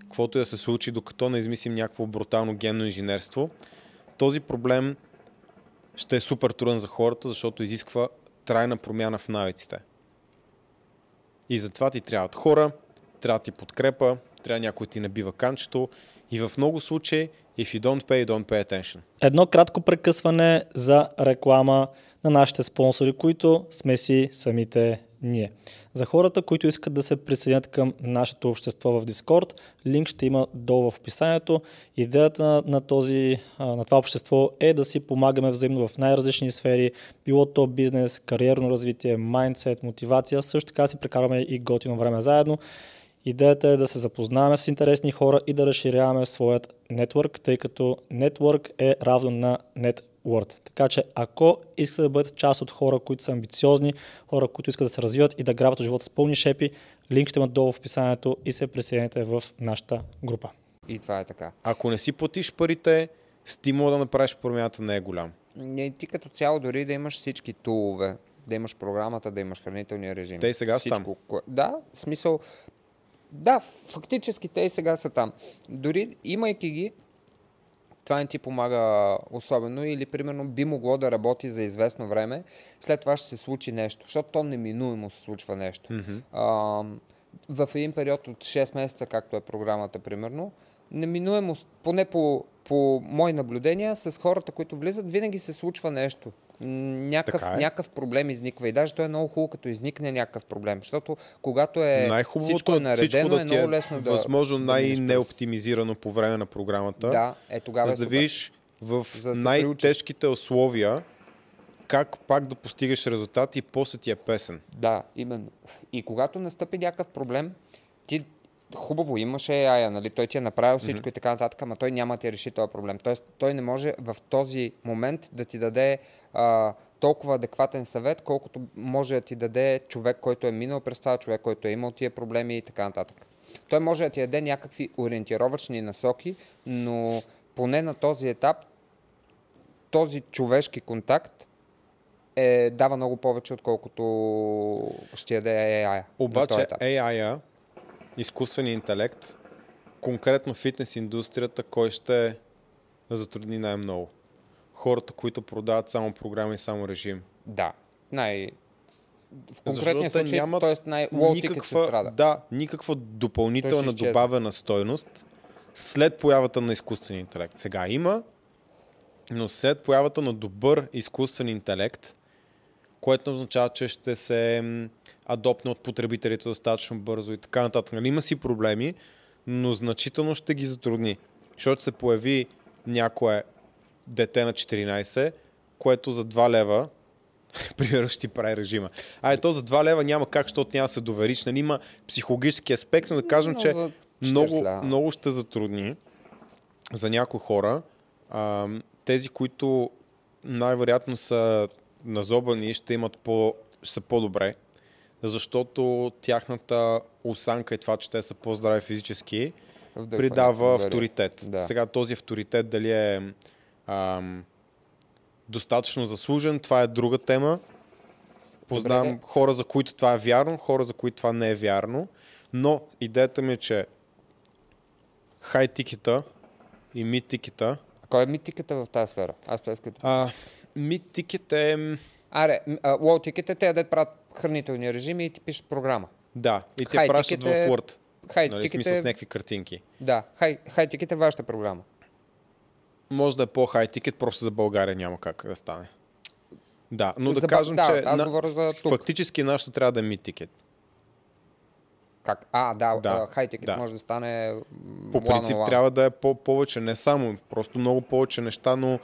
каквото и да се случи, докато не измислим някакво брутално генно инженерство, този проблем ще е супер труден за хората, защото изисква трайна промяна в навиците. И затова ти трябват хора, трябва ти подкрепа, трябва някой ти набива канчето и в много случаи if you don't pay, don't pay attention. Едно кратко прекъсване за реклама на нашите спонсори, които сме си самите ние. За хората, които искат да се присъединят към нашето общество в Discord, линк ще има долу в описанието. Идеята на това общество е да си помагаме взаимно в най-различни сфери, било то бизнес, кариерно развитие, майндсет, мотивация, също така си прекарваме и готино време заедно. Идеята е да се запознаваме с интересни хора и да разширяваме своят нетворк, тъй като нетворк е равно на network. Така че ако искате да бъдете част от хора, които са амбициозни, хора, които искат да се развиват и да грабят от живота с пълни шепи, линк ще има долу в описанието и се присъедините в нашата група. И това е така. Ако не си платиш парите, стимула да направиш промяната не е голям. Не, ти като цяло дори да имаш всички тулове, да имаш програмата, да имаш хранителния режим. Те и сега са там. Да, в смисъл... Да, фактически те и сега са там. Дори имайки ги, това не ти помага особено или примерно би могло да работи за известно време, след това ще се случи нещо, защото то неминуемо се случва нещо. Mm-hmm. В един период от 6 месеца, както е програмата примерно, неминуемо, поне по мои наблюдения, с хората, които влизат, винаги се случва нещо. Някакъв проблем изниква и даже той е много хубаво, като изникне някакъв проблем, защото когато е всичко е наредено, да е много лесно да... Възможно най-неоптимизирано по време на програмата, да, тогава за да видиш в най-тежките условия как пак да постигаш резултат и после ти е песен. Да, именно. И когато настъпи някакъв проблем, ти хубаво имаше AI, нали? Той ти е направил всичко и така нататък, ама той няма да ти реши този проблем. Тоест, той не може в този момент да ти даде толкова адекватен съвет, колкото може да ти даде човек, който е минал през това, човек, който е имал тия проблеми и така нататък. Той може да ти даде някакви ориентировъчни насоки, но поне на този етап този човешки контакт дава много повече, отколкото ще яде AI. Обаче AI-а, изкуственият интелект, конкретно фитнес индустрията, кой ще затрудни най-много? Хората, които продават само програми и само режим. Да. В конкретния случай, т.е. най-лоу-тикът се страда. Да, никаква допълнителна добавена стойност след появата на изкуствен интелект. Сега има, но след появата на добър изкуствен интелект, което означава, че ще се адопне от потребителите достатъчно бързо и така нататък. Нали, има си проблеми, но значително ще ги затрудни. Защото се появи някое дете на 14, което за 2 лева примерно ще ти прави режима. То за 2 лева няма как, защото няма да се довериш. Нали, има психологически аспект, но да кажем, че много ще затрудни за някои хора. Тези, които най-вероятно са назобани, ще са по-добре, защото тяхната осанка и това, че те са по-здрави физически, придава авторитет. Да. Сега този авторитет дали е достатъчно заслужен, това е друга тема. Познавам хора, за които това е вярно, хора, за които това не е вярно, но идеята ми е, че хай-тикета и мид-тикета... Кой е мид-тикета в тази сфера? Аз това искам. Мид-тикет е... лоу-тикет е те да правят хранителни режими и ти пишеш програма. Да, и те пращат в Word. Нали, смисъл с някакви картинки. Да, хай-тикет е вашата програма. Може да е по-хай-тикет, просто за България няма как да стане. Да, но да кажем, че фактически нашето трябва да е мид-тикет. Как? Хай-тикет може да стане... По принцип трябва да е повече, не само, просто много повече неща, но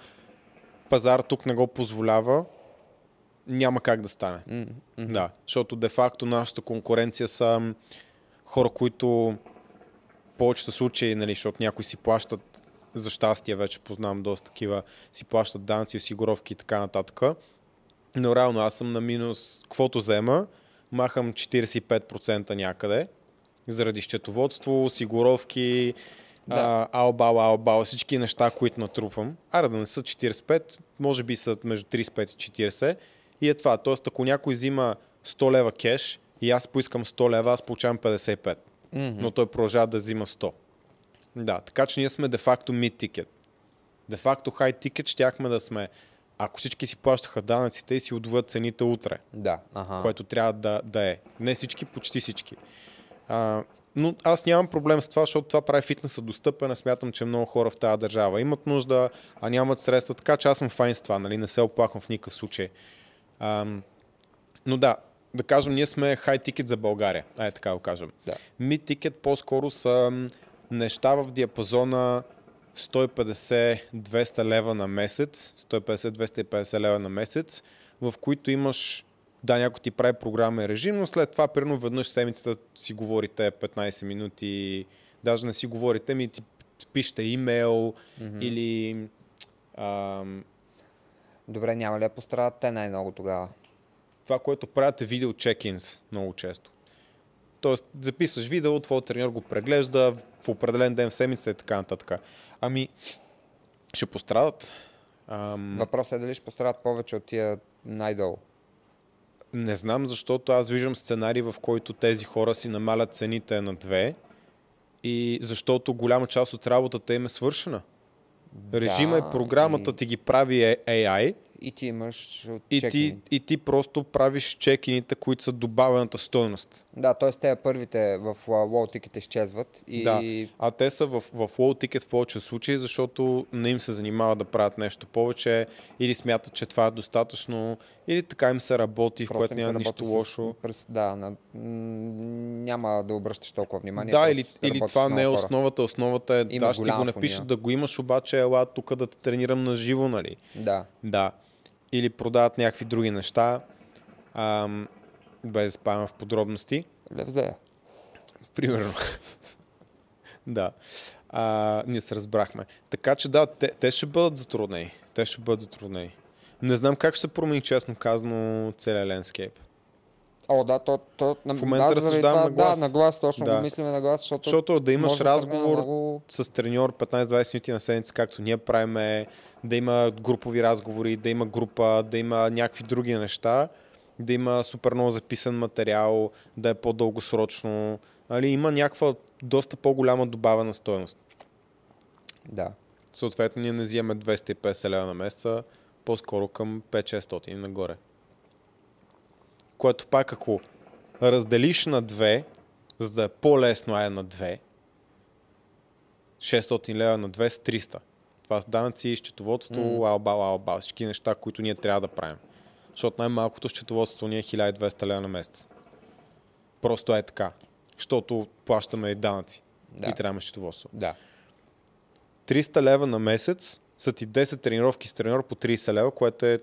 пазар тук не го позволява, няма как да стане. Mm-hmm. Да, защото де-факто нашата конкуренция са хора, които в повечето случаи, нали, защото някои си плащат за щастие вече познавам доста такива, си плащат данъци, осигуровки и така нататък. Но реално аз съм на минус, каквото взема, махам 45% някъде, заради счетоводство, осигуровки, да. Албал, всички неща, които натрупвам. Аре да не са 45, може би са между 35 и 40 и е това. Тоест, ако някой взима 100 лева кеш и аз поискам 100 лева, аз получавам 55. Mm-hmm. Но той продължава да взима 100. Да, така че ние сме де-факто mid-ticket. Де-факто high-ticket щяхме да сме, ако всички си плащаха данъците и си удвоят цените утре, да, което трябва да е. Не всички, почти всички. Но аз нямам проблем с това, защото това прави фитнеса достъпен, а смятам, че много хора в тази държава имат нужда, а нямат средства, така че аз съм файн с това, нали? Не се оплаквам в никакъв случай. Но да кажем, ние сме high-ticket за България, така го кажем. Да. Mid-ticket по-скоро са неща в диапазона 150-200 лева на месец, 150-250 лева на месец, в които имаш, някой ти прави програмен режим, но след това, примерно, веднъж седмицата си говорите 15 минути, даже не си говорите, ми ти пишете имейл или... Добре, няма ли да пострадат те най-много тогава? Това, което правят е видео чек-инс много често. Тоест, записваш видео, твой треньор го преглежда в определен ден в седмицата и така нататък. Ами, ще пострадат. Въпросът е дали ще пострадат повече от тия най-долу. Не знам, защото аз виждам сценарий, в който тези хора си намалят цените на 2 и защото голяма част от работата им е свършена. Да, режима и програмата ти ги прави AI. И ти имаш и ти просто правиш чекините, които са добавената стойност. Да, т.е. те първите в low ticket изчезват. А те са в low ticket в повече случаи, защото не им се занимава да правят нещо повече или смятат, че това е достатъчно, или така им се работи, просто в което няма нищо лошо. Няма да обръщаш толкова внимание. Да, или това не е основата. Основата е, да, ще ти го напишат да го имаш, обаче ела тук да те тренирам на живо, нали? Да. Или продават някакви други неща, без да спавам в подробности. Левзея. Примерно. Ние се разбрахме. Така че те ще бъдат затруднени. Не знам как ще се промени, честно казано, целия лендскейп. В момента разсъждавам на глас. Да, на глас, точно го мислиме на глас. Защото да имаш разговор с треньор 15-20 минути на седмица, както ние правиме, да има групови разговори, да има група, да има някакви други неща, да има супер много записан материал, да е по-дългосрочно. Има някаква доста по-голяма добавена стойност. Да. Съответно, ние не взимаме 250 лева на месеца, по-скоро към 5-600 нагоре. Което пак ако разделиш на 2, за да е по-лесно на 2, 600 лева на 2 с 300. Това с данъци, счетоводство, всички неща, които ние трябва да правим. Защото най-малкото счетоводството ни е 1200 лева на месец. Просто е така. Защото плащаме и данъци и трябва счетоводство. Да. 300 лева на месец са ти 10 тренировки с треньор по 30 лева, което е...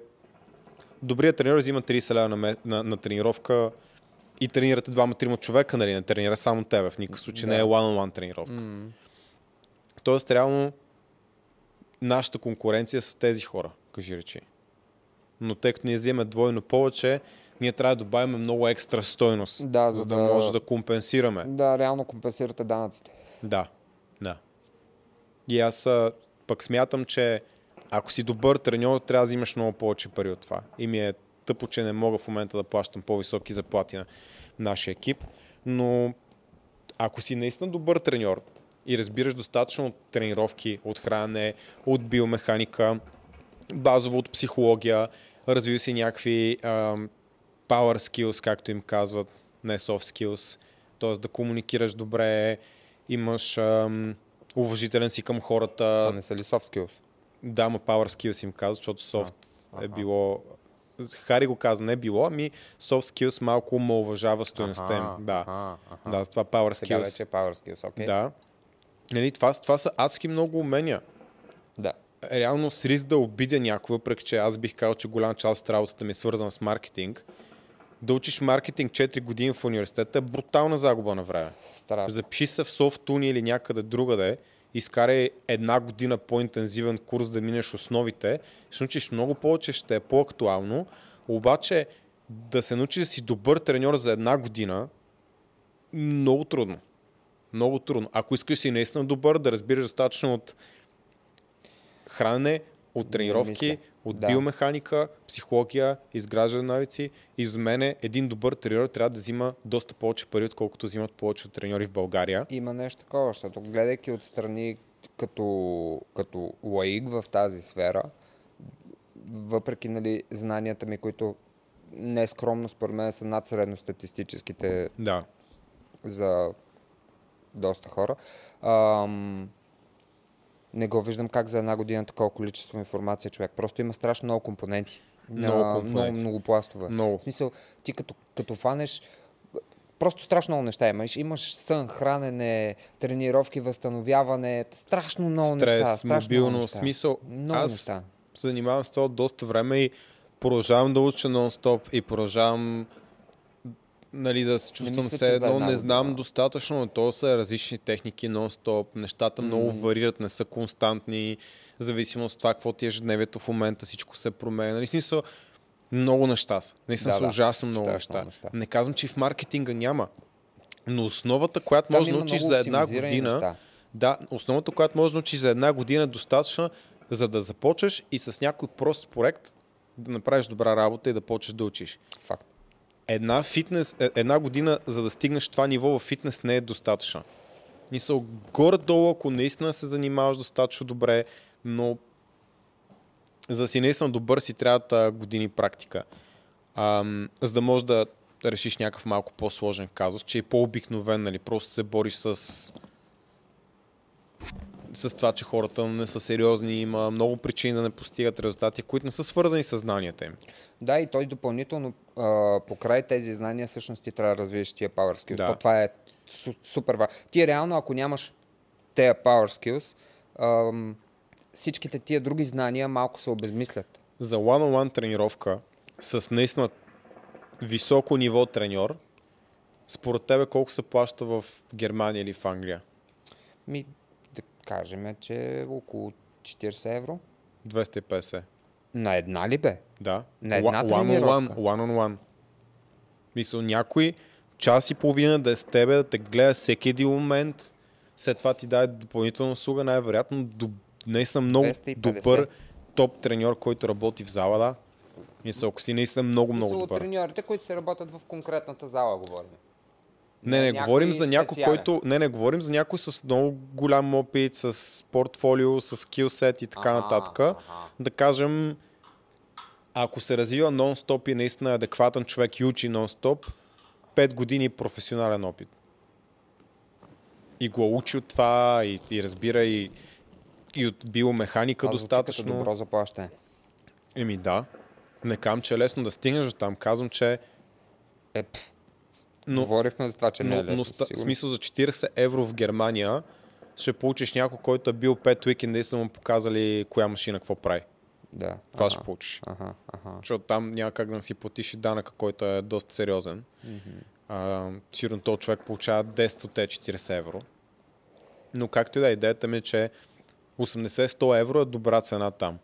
Добрият треньор взима 30 лева на тренировка и тренирате 2-3 човека, нали? Не тренира само тебе, в никакъв случай не е one-on-one тренировка. Тоест, реално нашата конкуренция с тези хора, кажи речи. Но тъй като ние взимаме двойно повече, ние трябва да добавим много екстра стойност, за да може да компенсираме. Да, реално компенсирате данъците. Да. И аз пък смятам, че ако си добър треньор, трябва да взимаш много повече пари от това. И ми е тъпо, че не мога в момента да плащам по-високи заплати на нашия екип. Но ако си наистина добър треньор и разбираш достатъчно от тренировки, от хранене, от биомеханика, базово от психология, развил си някакви power skills, както им казват, не soft skills, т.е. да комуникираш добре, имаш уважителен си към хората. Това не са ли soft skills? Да, ма power skills им казва, защото soft е било... Хари го каза, не е било, ами soft skills малко ме уважава стоеността им. Да, това power skills. Сега вече power skills, окей. Да. Нали, това са адски много умения. Да. Реално с риск да обидя някой, въпреки че аз бих казал, че голяма част от работата ми е свързана с маркетинг. Да учиш маркетинг 4 години в университета е брутална загуба на време. Страшно. Запиши се в SoftUni или някъде другаде изкарай една година по-интензивен курс да минеш основите, ще научиш много повече, ще е по-актуално, обаче да се научиш да си добър треньор за една година, много трудно. Много трудно. Ако искаш си наистина добър, да разбираш достатъчно от хранене, от тренировки, от биомеханика, психология, изграждане на навици. И за мен един добър треньор трябва да взима доста повече пари, отколкото взимат повече от треньори в България. Има нещо такова, защото гледайки отстрани като лаик в тази сфера, въпреки нали, знанията ми, които не е скромно според мен са над средностатистическите за доста хора, не го виждам как за една година такова количество информация човек. Просто има страшно много компоненти. Много пластове. В смисъл, ти като фанеш, просто страшно много неща имаш. Имаш сън, хранене, тренировки, възстановяване, страшно много неща. Стрес, мобилно, смисъл. Аз занимавам с това доста време и продължавам да уча нон-стоп и продължавам нали, да се чувствам все едно, не знам достатъчно, но то са различни техники нон-стоп, нещата много варират, не са константни, зависимост от това какво ти е ежедневието в момента, всичко се променя. Нали, смисъл, много неща са. Наистина са ужасно много неща. Не казвам, че в маркетинга няма, но основата, която може да научиш за една година, основата, която може да научиш за една година е достатъчна, за да започнеш и с някой прост проект да направиш добра работа и да почнеш да учиш. Факт. Една година, за да стигнеш това ниво в фитнес, не е достатъчно. Мисъл, горе-долу, ако наистина се занимаваш достатъчно добре, но за да си наистина добър си трябва години практика. За да можеш да решиш някакъв малко по-сложен казус, че е по-обикновен, нали? Просто се бориш с това, че хората не са сериозни, има много причини да не постигат резултати, които не са свързани с знанията им. Да, и той допълнително покрай тези знания всъщност ти трябва да развиеш тия power skills. Да. Това е супер важно. Ти реално, ако нямаш тези power skills, всичките тия други знания малко се обезмислят. За one-on-one тренировка с наистина високо ниво треньор, според тебе колко се плаща в Германия или в Англия? Кажем, че около 40 евро. 250. На една ли бе? Да. На една тренировка. One on one. Мисля, някой час и половина да е с тебе, да те гледа всеки един момент, след това ти даде допълнителна услуга, най-вероятно наистина много 250. Добър топ треньор, който работи в зала, да. Мисля, ако си наистина много добър. От треньорите, които се работят в конкретната зала, говорим. Не говорим за някой, който. Не говорим за някой с много голям опит, с портфолио, с скилсет и така нататък. Да кажем, ако се развива нон-стоп и наистина адекватен човек и учи нон-стоп, 5 години професионален опит. И го учи от това, и разбира и от биомеханика достатъчно. Като добро заплащане. Еми да. Не казвам, че е лесно да стигнеш до там. Казвам, че говорихме за това, че не е лесно. В смисъл за 40 евро в Германия ще получиш някой, който е бил 5 уикенда и са му показали коя машина какво прави. Да. Това ще получиш. Защото там няма как да си платиш и данъка, който е доста сериозен. Сигурно този човек получава 10 от те 40 евро. Но както и да, идеята ми е, че 80-100 евро е добра цена там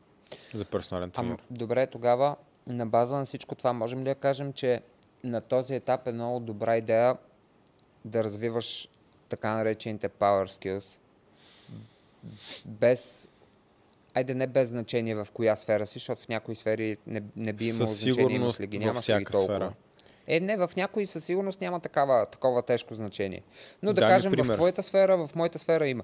за персонален тренер. Добре, тогава на база на всичко това можем ли да кажем, че на този етап е много добра идея да развиваш така наречените power skills без, не без значение в коя сфера си, защото в някои сфери не би имало значение, имаш ли ги, нямаш ли ги толкова. Не, в някои със сигурност няма такова тежко значение. Но да кажем, в твоята сфера, в моята сфера има.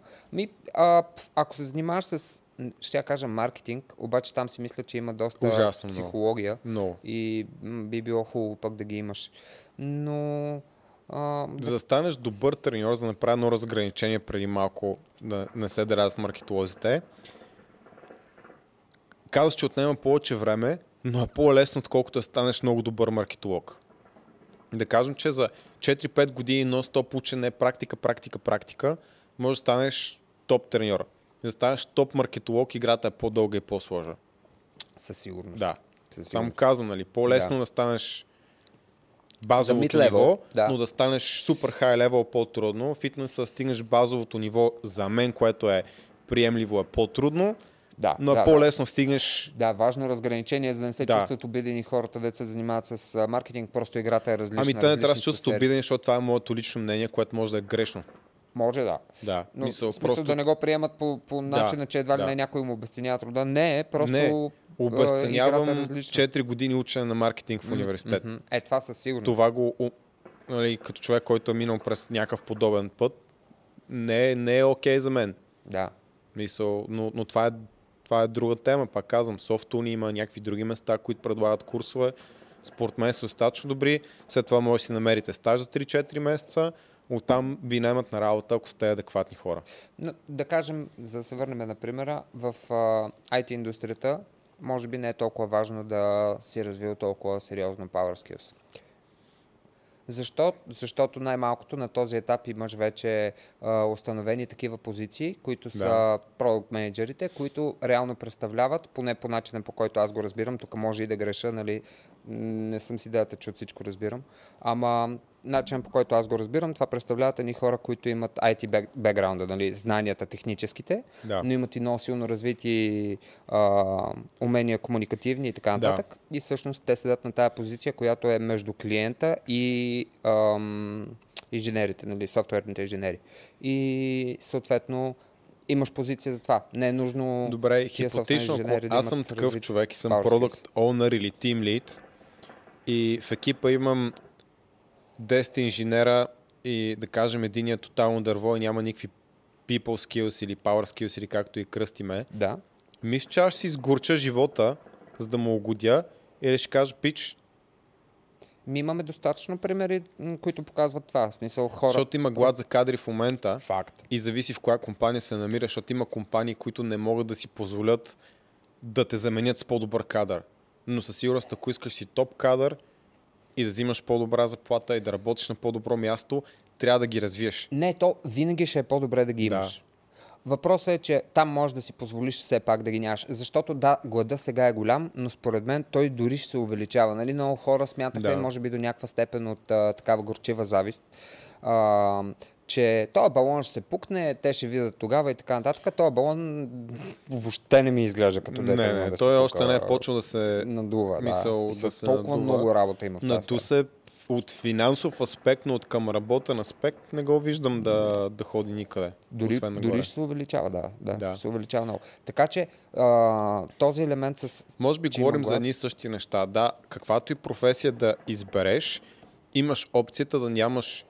Ако се занимаваш с, ще я кажа, маркетинг, обаче там си мисля, че има доста ужасно психология и би било хубаво пък да ги имаш. Но за да станеш добър треньор, за да направя едно разграничение преди малко, да не се дразят маркетолозите, казваш, че отнема повече време, но е по-лесно, отколкото да станеш много добър маркетолог. Да кажем, че за 4-5 години нон-стоп учене, практика, може да станеш топ треньор. Да станеш топ маркетолог, играта е по-дълга и по-сложна. Със сигурност. Да. Само казвам, нали, по-лесно да станеш базовото ниво, да. Но да станеш супер хай левел по-трудно. Фитнеса стигнеш базовото ниво, за мен, което е приемливо, е по-трудно. Да, но да, по-лесно да. Стигнеш... Да, важно разграничение, за да не се да. Чувстват обидени хората, да се занимават с маркетинг, просто играта е различна. Ами те не трябва да се чувстват обидени, защото това е моето лично мнение, което може да е грешно. Може да. Да, но мисъл, в смисъл просто... да не го приемат по начина, да, че едва ли да. Не някой му обесценява труда. Не, просто не. Обесценявам играта е различна. 4 години учене на маркетинг в университет. Mm-hmm. Е, това със сигурност. Това го, нали, като човек, който е минал през някакъв подобен път, не е окей за мен. Да. Мисъл, но това е друга тема. Пак казвам, SoftUni има някакви други места, които предлагат курсове. Според мен са достатъчно добри. След това може да си намерите стаж за 3-4 месеца. Оттам ви наймат на работа, ако сте адекватни хора. Но, да кажем, за да се върнем на примера, в IT индустрията може би не е толкова важно да си развил толкова сериозно Power Skills. Защото най-малкото на този етап имаш вече установени такива позиции, които са да. Продукт менеджерите, които реално представляват, поне по начина, по който аз го разбирам, тук може и да греша, нали, не съм си дадата, че от всичко разбирам, ама начинът, по който аз го разбирам, това представляват едни хора, които имат IT бекграунда, нали, знанията техническите, да. Но имат и много силно развити умения комуникативни и така нататък. Да. И всъщност те седат на тая позиция, която е между клиента и инженерите, нали, софтуерните инженери. И съответно имаш позиция за това. Не е нужно... Добре, хипотично, аз съм такъв човек и съм product owner или team lead и в екипа имам 10 инженера и да кажем единия тотално дърво и няма никакви people skills или power skills или както и кръстиме. Да. Мисля, че аз ще си изгорча живота, за да му угодя или ще кажа пич. Ми имаме достатъчно примери, които показват това. В смисъл, хора... Защото има глад за кадри в момента. Факт. И зависи в коя компания се намира, защото има компании, които не могат да си позволят да те заменят с по-добър кадър. Но със сигурност, ако искаш си топ кадър, и да взимаш по-добра заплата и да работиш на по-добро място, трябва да ги развиеш. Не, то винаги ще е по-добре да ги имаш. Да. Въпросът е, че там можеш да си позволиш все пак да ги нямаш. Защото да, глада сега е голям, но според мен той дори ще се увеличава. Нали? Много хора смятаха да. И може би до някаква степен от такава горчива завист, че този балон ще се пукне, те ще видят тогава и така нататък. Този балон въобще не ми изглежда като дете. Не, да той още не е почнал да се надува. Мисъл, да се толкова надува. Много работа има в тази сфера. От финансов аспект, но от към работен аспект не го виждам да ходи никъде. Дори ще се увеличава, да. Ще се увеличава много. Така че този елемент с... Може би говорим за едни и същи неща. Да, каквато и професия да избереш, имаш опцията да нямаш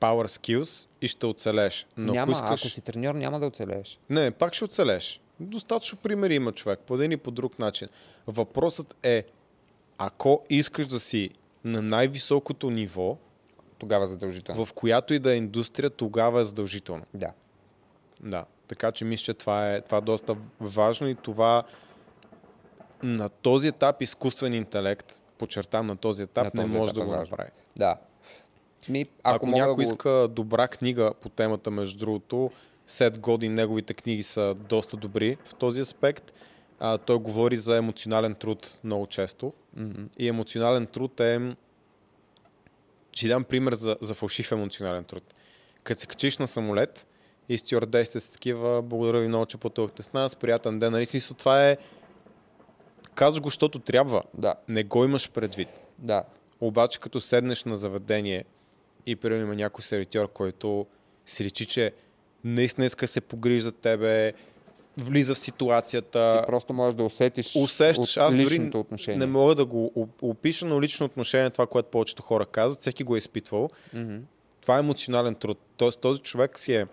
power skills и ще оцелеш. Но няма, ако си треньор, няма да оцелеш. Не, пак ще оцелеш. Достатъчно примери има човек, по един и по друг начин. Въпросът е, ако искаш да си на най-високото ниво, тогава задължително. В която и да е индустрия, тогава е задължително. Да. Така че мисля, че това е доста важно и това на този етап изкуствен интелект, подчертам, на този етап не може да го направи. Да. Ако някой иска добра книга по темата, между другото, Сет Годин, неговите книги са доста добри в този аспект. Той говори за емоционален труд много често. Mm-hmm. И емоционален труд е... Ще дам пример за фалшив емоционален труд. Като се качиш на самолет и стюардесите са такива, благодаря ви много, че пътувахте с нас, приятен ден. Нали, смисъл, това е... Казваш го, защото трябва. Да. Не го имаш предвид. Да. Обаче като седнеш на заведение и примерно има някой сервитьор, който си речи, че наистина иска се погрижи за тебе, влиза в ситуацията. Ти просто можеш да усещаш аз личното дори отношение. Не мога да го опиша, но лично отношение е това, което повечето хора казват. Всеки го е изпитвал. Mm-hmm. Това е емоционален труд. Тоест този човек си е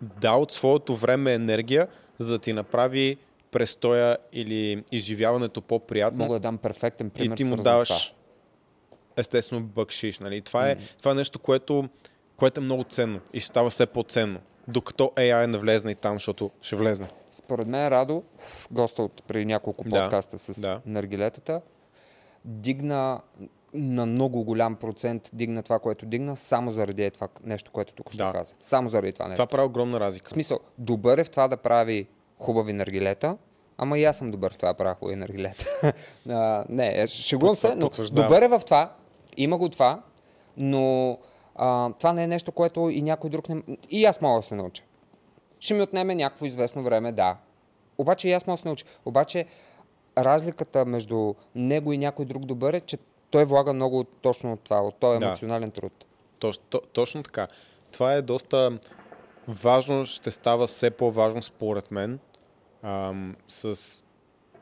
дал от своето време енергия, за да ти направи престоя или изживяването по-приятно. Мога да дам перфектен пример. И ти му даваш естествено бъкшиш. Нали? Това е нещо, което е много ценно и ще става все по-ценно. Докато AI не влезне и там, защото ще влезне. Според мен Радо, госта от преди няколко подкаста с наргилетата, дигна на много голям процент, дигна това, което дигна, само заради това нещо, което тук ще каза. Само заради това нещо. Това прави огромна разлика. В смисъл, добър е в това да прави хубави наргилета, ама и аз съм добър в това да правя хубави наргилета. Не, шегувам се, но добър е в това Има го това, но това не е нещо, което и някой друг не... И аз мога да се науча. Ще ми отнеме някакво известно време, да. Обаче и аз мога да се науча. Обаче разликата между него и някой друг добър е, че той влага много точно от това, от този емоционален труд. Точно така. Това е доста важно, ще става все по-важно според мен с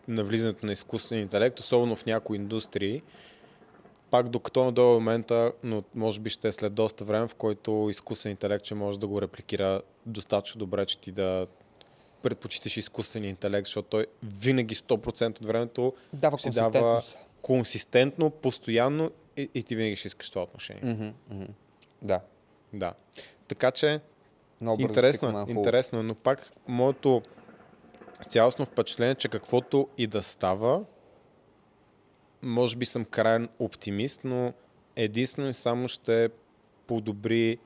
навлизането на изкуствен интелект, особено в някои индустрии. Пак докато до момента, но може би ще е след доста време, в който изкуствен интелект ще може да го репликира достатъчно добре, че ти да предпочиташ изкуствен интелект, защото той винаги 100% от времето дава си дава консистентно, постоянно и ти винаги ще искаш това отношение. Да. Така че интересно, но пак моето цялостно впечатление, че каквото и да става, може би съм крайен оптимист, но единствено и само ще подобри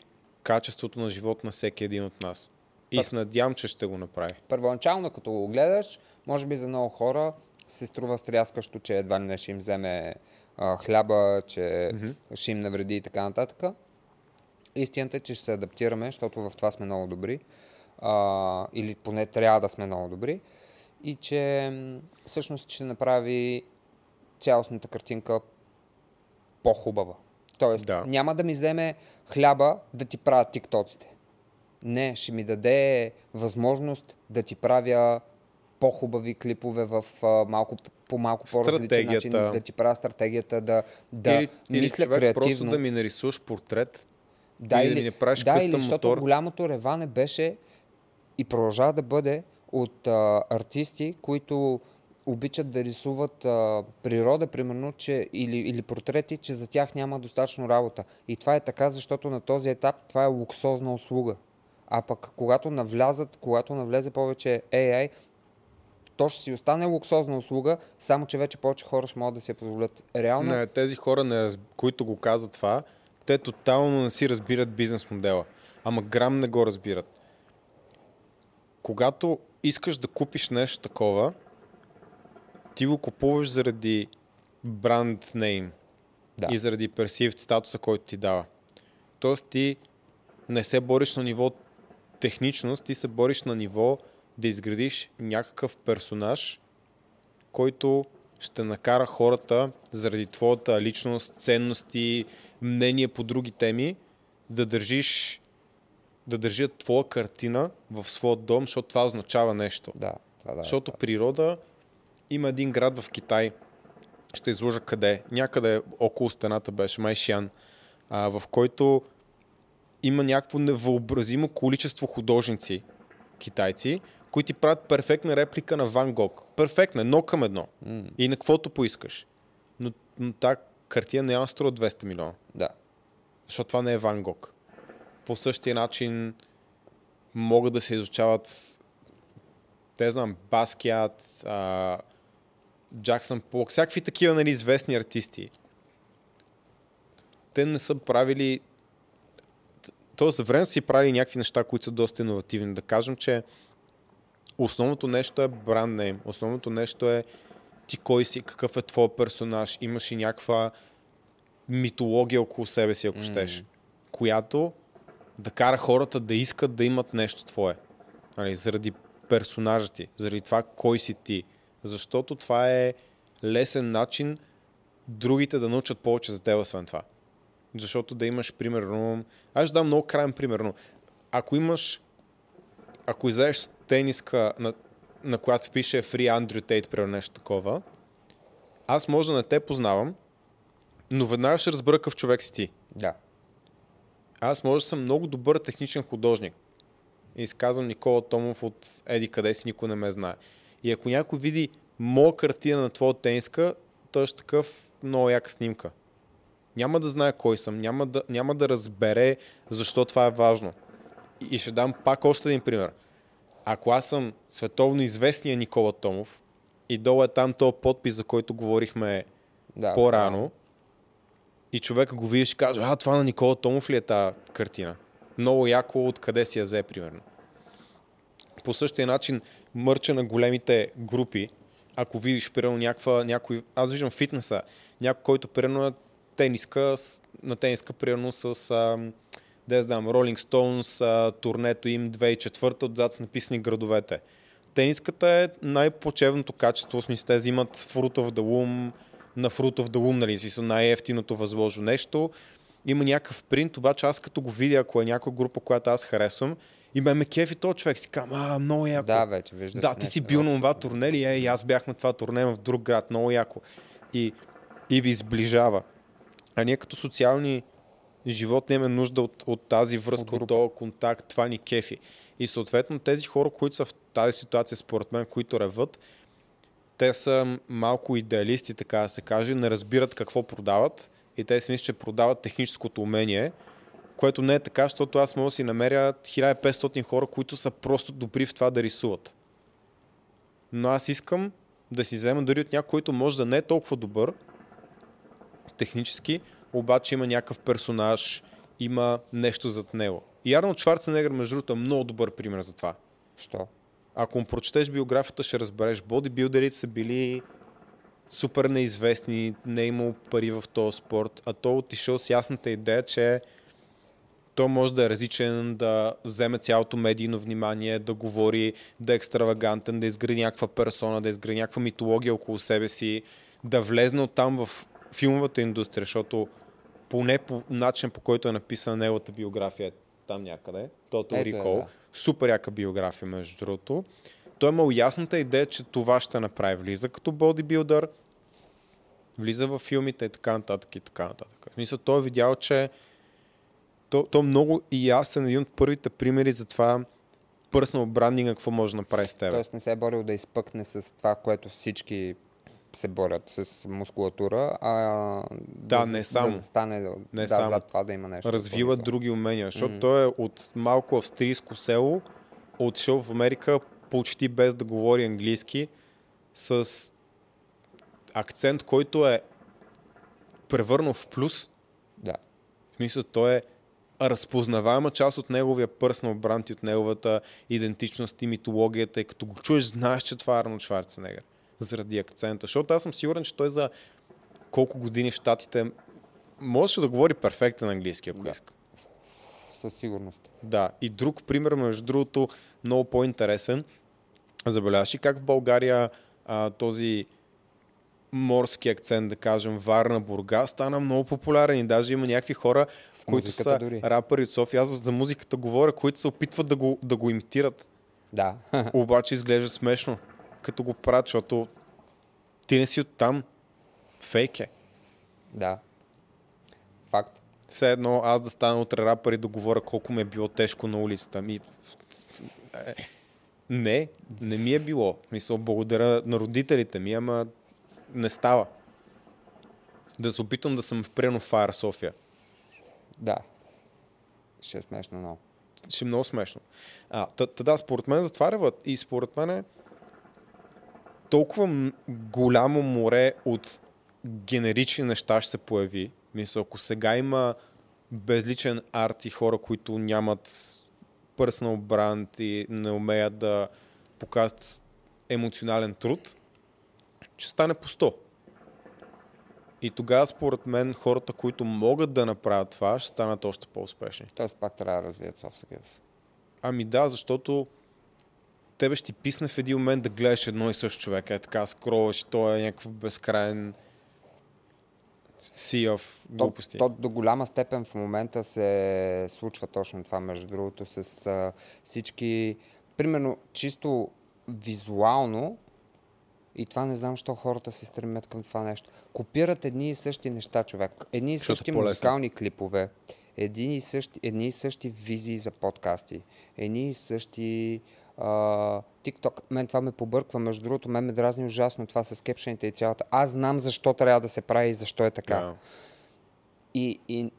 качеството на живот на всеки един от нас. И се надявам, че ще го направи. Първоначално, като го гледаш, може би за много хора се струва стряскащо, че едва не ще им вземе хляба, че ще им навреди и така нататък. Истината е, че ще се адаптираме, защото в това сме много добри. Или поне трябва да сме много добри. И че всъщност ще направи цялостната картинка по-хубава. Тоест, няма да ми вземе хляба да ти правя тиктоците. Не, ще ми даде възможност да ти правя по-хубави клипове в малко, по-малко по-различен начин, да ти правя стратегията, да мисля човек, креативно. Просто да ми нарисуваш портрет, или да ми направиш къстъм мотор. Защото голямото реване беше и продължава да бъде от артисти, които обичат да рисуват природа, примерно, че, или портрети, че за тях няма достатъчно работа. И това е така, защото на този етап това е луксозна услуга. А пък когато навлезе повече AI, то ще си остане луксозна услуга, само че вече повече хора ще могат да си я позволят. Реално... Не, тези хора, които го казват това, те тотално не си разбират бизнес модела. Ама грам не го разбират. Когато искаш да купиш нещо такова, ти го купуваш заради бранд нейм и заради персивт статуса, който ти дава. Тоест ти не се бориш на ниво техничност, ти се бориш на ниво да изградиш някакъв персонаж, който ще накара хората заради твоята личност, ценности, мнение по други теми, да държат твоя картина в своя дом, защото това означава нещо. Защото природа... Има един град в Китай, ще изложа къде, някъде около стената беше, Майшиан, в който има някакво невъобразимо количество художници, китайци, които правят перфектна реплика на Ван Гог. Перфектна, едно към едно. И на каквото поискаш. Но тази картина няма струва 200 милиона. Да. Защото това не е Ван Гог. По същия начин могат да се изучават Баският, Джаксън Полк, всякакви такива известни артисти. Те не са правили... Тоест, за време си правили някакви неща, които са доста иновативни. Да кажем, че основното нещо е бранд нейм. Основното нещо е ти кой си, какъв е твой персонаж. Имаш и някаква митология около себе си, ако щеш. Която да кара хората да искат да имат нещо твое. Заради персонажа ти, заради това кой си ти. Защото това е лесен начин другите да научат повече за теб, освен това. Защото да имаш, примерно... Аз ще дам много крайен примерно. Ако излезеш тениска, на която пише Free Andrew Tate, примерно нещо такова, аз може да не те познавам, но веднага ще разбера какъв човек си ти. Да. Аз може да съм много добър техничен художник. И изказвам Никола Томов от Еди къде си, никой не ме знае. И ако някой види моя картина на твоя тениска, той ще такъв много яка снимка. Няма да знае кой съм, няма да разбере защо това е важно. И ще дам пак още един пример. Ако аз съм световно известния Никола Томов и долу е там този подпис, за който говорихме по-рано, и човека го видиш и каже, това на Никола Томов ли е тази картина? Много яко откъде си я взе, примерно. По същия начин, мърча на големите групи, ако видиш, примерно, някой... Аз виждам фитнеса, някой, който, примерно, тениска, на тениска примерно с Rolling Stones, турнето им 2004, отзад са написани градовете. Тениската е най-плачевното качество, в смисъл те взимат Fruit of the Loom, на Fruit of the Loom, нали, смисъл най-ефтиното възможно нещо. Има някакъв принт, обаче аз като го видя, ако е някоя група, която аз харесвам, и ме кефи този човек, си казвам, много яко. Да, вече, виждаш. Да, ти си бил на това турне ли, и аз бях на това турне в друг град, много яко. И ви сближава. А ние като социални живот не имаме нужда от тази връзка, от този контакт, това ни кефи. И съответно тези хора, които са в тази ситуация, според мен, които реват, те са малко идеалисти, така да се каже, не разбират какво продават и те си мислят, че продават техническото умение, което не е така, защото аз мога да си намеря 1500 хора, които са просто добри в това да рисуват. Но аз искам да си взема дори от някой, който може да не е толкова добър технически, обаче има някакъв персонаж, има нещо зад него. И Арнолд Шварценегер, между другото, е много добър пример за това. Що? Ако му прочетеш биографията, ще разбереш. Бодибилдерите са били супер неизвестни, не е имал пари в този спорт, а той отишъл с ясната идея, че той може да е различен, да вземе цялото медийно внимание, да говори, да е екстравагантен, да изгради някаква персона, да изгради някаква митология около себе си, да влезне оттам в филмовата индустрия, защото поне по начин, по който е написана неговата биография, там някъде, Total Recall, да. Супер яка биография, между другото. Той е имал ясната идея, че това ще направи. Влиза като бодибилдър, влиза във филмите и така нататък и така нататък. В смисъл, той е видял, че то много и ясен, един от първите примери за това personal branding, какво може да направи с теб. Тоест не се е борил да изпъкне с това, което всички се борят, с мускулатура, а да, не само. Да стане не да, само. Зад това да има нещо. Развива други умения, защото той е от малко австрийско село, отишъл в Америка почти без да говори английски, с акцент, който е превърнал в плюс. Да. В смисъл, той е разпознаваема част от неговия personal brand и от неговата идентичност и митологията, и като го чуеш, знаеш, че това е Арнолд Шварценегер. Заради акцента. Защото аз съм сигурен, че той за колко години в Щатите можеше да говори перфектен английски, ако иска. Със сигурност. Да. И друг пример, между другото, много по-интересен. Забеляваш ли как в България този морски акцент, да кажем, Варна, Бургас, стана много популярен и даже има някакви хора, в които са дори рапъри от София. Аз за музиката говоря, които се опитват да го имитират. Да. Обаче изглежда смешно, като го правят, защото ти не си оттам. Фейк е. Да. Факт. Все едно аз да стана утре рапър и да говоря колко ми е било тежко на улицата. Не ми е било. Мисля, благодаря на родителите ми, ама не става. Да се опитам да съм в Прено Файер София. Да. Ще е смешно много. Ще е много смешно. Да, според мен затваряват и според мен е толкова голямо море от генерични неща ще се появи. Мисля, ако сега има безличен арт и хора, които нямат personal brand и не умеят да показват емоционален труд, ще стане по 100. И тогава, според мен, хората, които могат да направят това, ще станат още по-успешни. Тоест пак трябва да развият soft skills. Ами да, защото тебе ще ти писне в един момент да гледаш едно и също човек. Е така, скролваш, той е някакъв безкрайен sea of глупости. То до голяма степен в момента се случва точно това, между другото, с всички, примерно, чисто визуално, и това не знам, защо хората се стремят към това нещо. Копират едни и същи неща, човек. Едни и същи музикални клипове, едни и същи визии за подкасти, едни и същи TikTok, мен това ме побърква, между другото, мен ме дразни ужасно това с кепшените и цялата. Аз знам защо трябва да се прави и защо е така. Yeah. И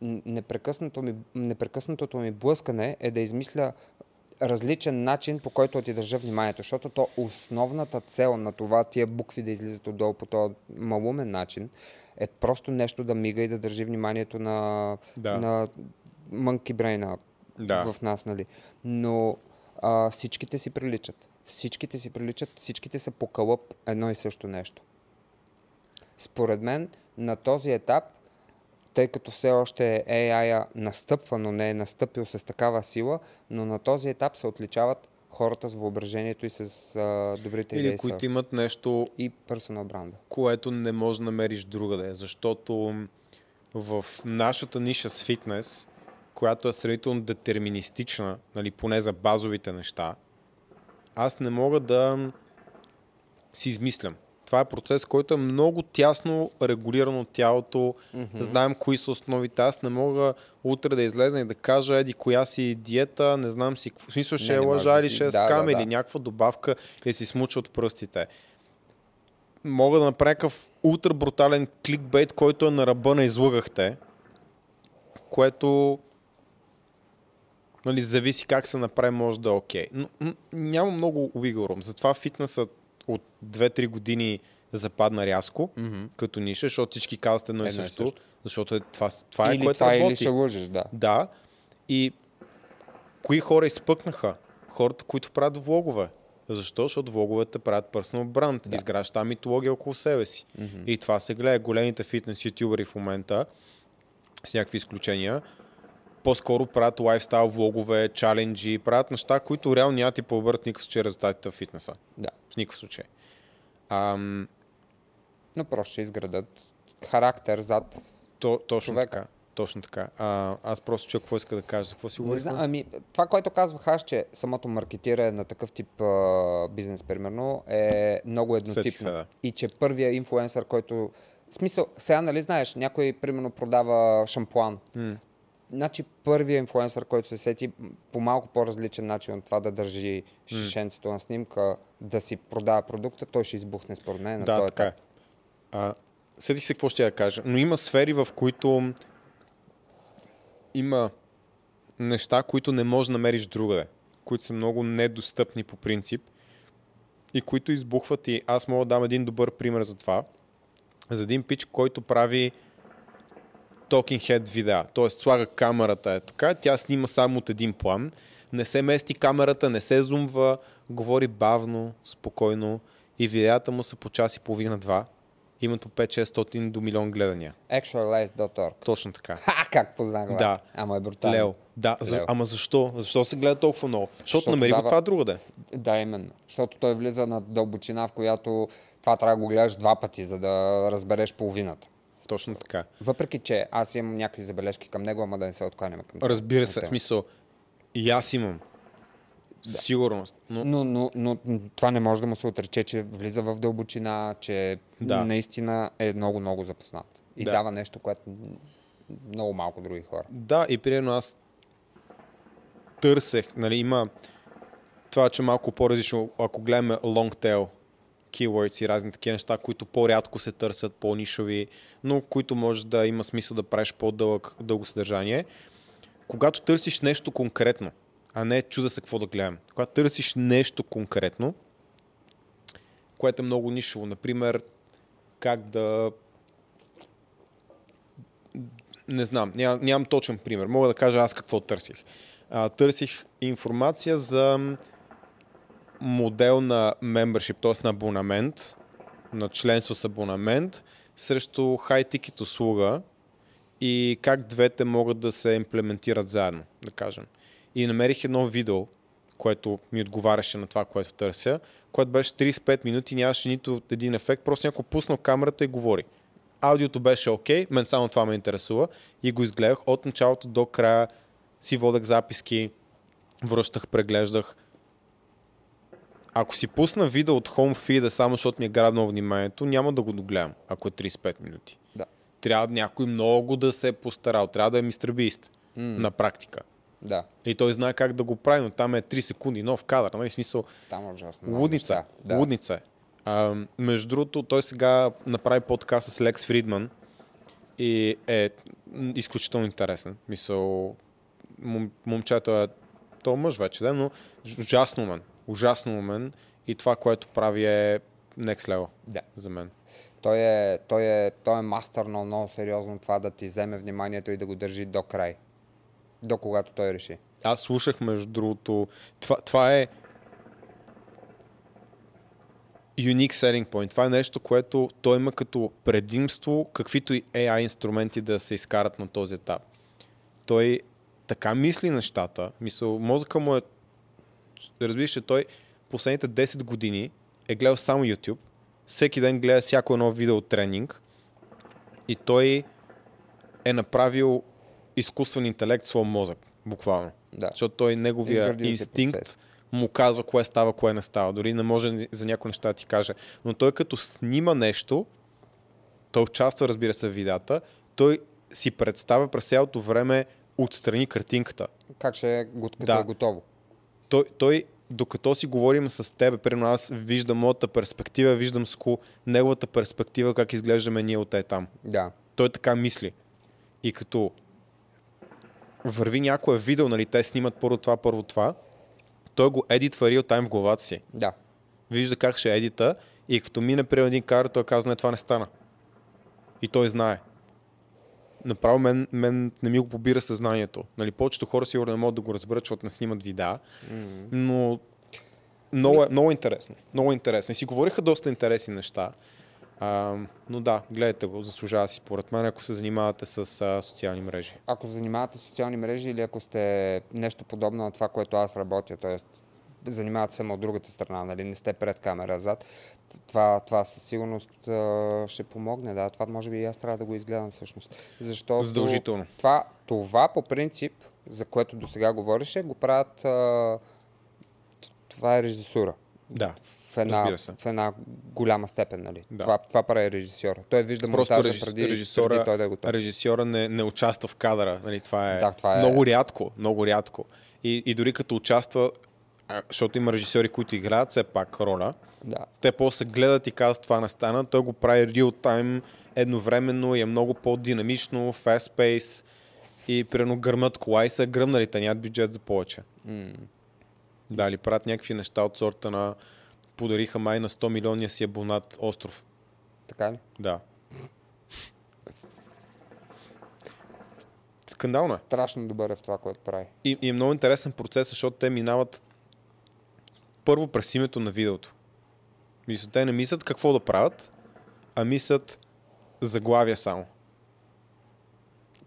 непрекъснатото ми блъскане е да измисля различен начин, по който ти държа вниманието, защото то основната цел на това, тия букви да излизат отдолу по този малумен начин, е просто нещо да мига и да държи вниманието на monkey brain-а в нас, нали. Но всичките си приличат. Всичките са по кълъп едно и също нещо. Според мен, на този етап тъй като все още AI-а настъпва, но не е настъпил с такава сила, но на този етап се отличават хората с въображението и с добрите идеи. Или които имат нещо и персонал бранда, което не можеш да намериш другаде, защото в нашата ниша с фитнес, която е сравнително детерминистична, нали, поне за базовите неща, аз не мога да си измислям. Това е процес, който е много тясно регулиран от тялото. Mm-hmm. Знаем кои са основите. Аз не мога утре да излезна и да кажа еди коя си диета, не знам си, в смисъл ще е лъжа или ще е скам или някаква добавка и си смуча от пръстите. Мога да направя какъв ултра брутален кликбейт, който е на ръба на излъгахте, което, нали, зависи как се направи, може да е окей. Но няма много уигъл рум. Затова фитнесът от 2-3 години западна рязко, mm-hmm. като ниша, защото всички казват едно и също, защото е това е, което работи. Или ще лъжеш, да. Да. И кои хора изпъкнаха? Хората, които правят влогове. Защо? Защото влоговете правят personal brand. Да. Изграждат тази митология около себе си. Mm-hmm. И това се гледа. Големите фитнес ютубери в момента, с някакви изключения, по-скоро правят лайфстайл влогове, чаленджи, правят неща, които реално няма ти пообърт никакъв случай резултатите в фитнеса. Да. В никакъв случай. Но просто ще изградат характер зад точно човека. Така. Точно така. Аз просто чуя какво иска да кажа. Какво си говориш? Ами, това, което казвах аз, че самото маркетиране на такъв тип бизнес, примерно, е много еднотипно. Да. И че първия инфлуенсър, който... Смисъл, сега, нали знаеш, някой, примерно, продава шампуан. Значи първият инфлуенсър, който се сети по малко по-различен начин от това да държи шишенцето на снимка, да си продава продукта, той ще избухне според мен. Да, така е. Сетих се какво ще я кажа, но има сфери, в които има неща, които не можеш да намериш другаде, които са много недостъпни по принцип и които избухват, и аз мога да дам един добър пример за това. За един пич, който прави talking head видеа, т.е. слага камерата е така, тя снима само от един план, не се мести камерата, не се зумва, говори бавно, спокойно и видеята му са по час и половина-два, имат по 5-600 до милион гледания. Actualize.org. Точно така. Как познах, да. Ама е брутално. Лео. Да, Лео. Ама защо? Защо се гледа толкова много? Защото намери го това другаде. Да, именно. Защото той влиза на дълбочина, в която това трябва да го гледаш два пъти, за да разбереш половината. Точно така. Въпреки че аз имам някакви забележки към него, ама да не се откланяме към това. Разбира се, в смисъл, и аз имам. Да. Сигурност. Но това не може да му се отрече, че влиза в дълбочина, че наистина е много-много запознат. И дава нещо, което много малко други хора. Да, и примерно аз търсех, нали, има това, че малко по-различно, ако гледаме long tail keywords и разни такива неща, които по-рядко се търсят, по-нишови, но които може да има смисъл да правиш по-дълго съдържание. Когато търсиш нещо конкретно, а не чуда се какво да гледам. Когато търсиш нещо конкретно, което е много нишово, например, как да... Не знам, нямам точен пример. Мога да кажа аз какво търсих. Търсих информация за модел на membership, т.е. на абонамент, на членство с абонамент, срещу high-ticket услуга и как двете могат да се имплементират заедно, да кажем. И намерих едно видео, което ми отговаряше на това, което търся, което беше 35 минути, нямаше нито един ефект, просто някой пуснал камерата и говори. Аудиото беше окей, мен само това ме интересува и го изгледах от началото до края, си водех записки, връщах, преглеждах. Ако си пусна видео от home feed, само защото ми е грабнало вниманието, няма да го догледам, ако е 35 минути. Да. Трябва някой много да се е постарал, трябва да е Мистер Бист на практика. Да. И той знае как да го прави, но там е 3 секунди нов кадър, нали, смисъл. Там е ужасно. Лудница. Да. Лудница е. Между другото, той сега направи подкаст с Лекс Фридман и е изключително интересен. Мисъл, момчето е то мъж вече, да, но ужасно умен. Ужасно умен и това, което прави е next level за мен. Той е мастър на много сериозно това да ти вземе вниманието и да го държи до край. До когато той реши. Аз слушах, между другото, това е unique selling point. Това е нещо, което той има като предимство, каквито и AI инструменти да се изкарат на този етап. Той така мисли нещата. Мисъл, мозъка му е... Разбираш, че той последните 10 години е гледал само YouTube. Всеки ден гледа всяко едно видео тренинг. И той е направил изкуствен интелект в своя мозък. Буквално. Да. Защото той неговия инстинкт му казва кое става, кое не става. Дори не може за някои неща да ти каже. Но той като снима нещо, той участва, разбира се, в видеата, той си представя през цялото време отстрани картинката. Как ще е, да, е готово. Той, докато си говорим с тебе, примерно аз виждам моята перспектива, виждам неговата перспектива, как изглеждаме ние от там. Да. Той така мисли. И като върви някое видео, нали, те снимат първо това, той го едитва real time в главата си. Да. Вижда как ще едита и като мине при един кадър, той казва, не, това не стана. И той знае. Направо мен не ми го побира съзнанието. Нали, повечето хора сигурно не могат да го разберат, защото не снимат видеа, но много интересно. Много интересно. И си говориха доста интересни неща. Но да, гледайте го, заслужава си според мен, ако се занимавате с социални мрежи. Ако се занимавате с социални мрежи или ако сте нещо подобно на това, което аз работя, т.е. занимавате само от другата страна, нали? Не сте пред камера, а зад, това със сигурност ще помогне, да, това може би и аз трябва да го изгледам всъщност. Защото задължително. Това по принцип, за което до сега говореше, го правят, това е режисура. Да. В една голяма степен, нали? Да. Това прави режисьора. Той вижда монтажа преди той да е готов. Режисьора не участва в кадъра, нали? Това е много рядко. И дори като участва, защото има режисьори, които играят все пак роля, да. Те после гледат и казват, това не стана, той го прави real time, едновременно и е много по-динамично, fast pace и примерно гърмат кола и са гръмнали, те нямат бюджет за повече. Да, или правят някакви неща от сорта на подариха май на 100 милионния си абонат остров. Така ли? Да. Скандално е. Страшно добър е в това, което прави. И е много интересен процес, защото те минават първо през името на видеото. Мисля, те не мислят какво да правят, а мислят заглавия само.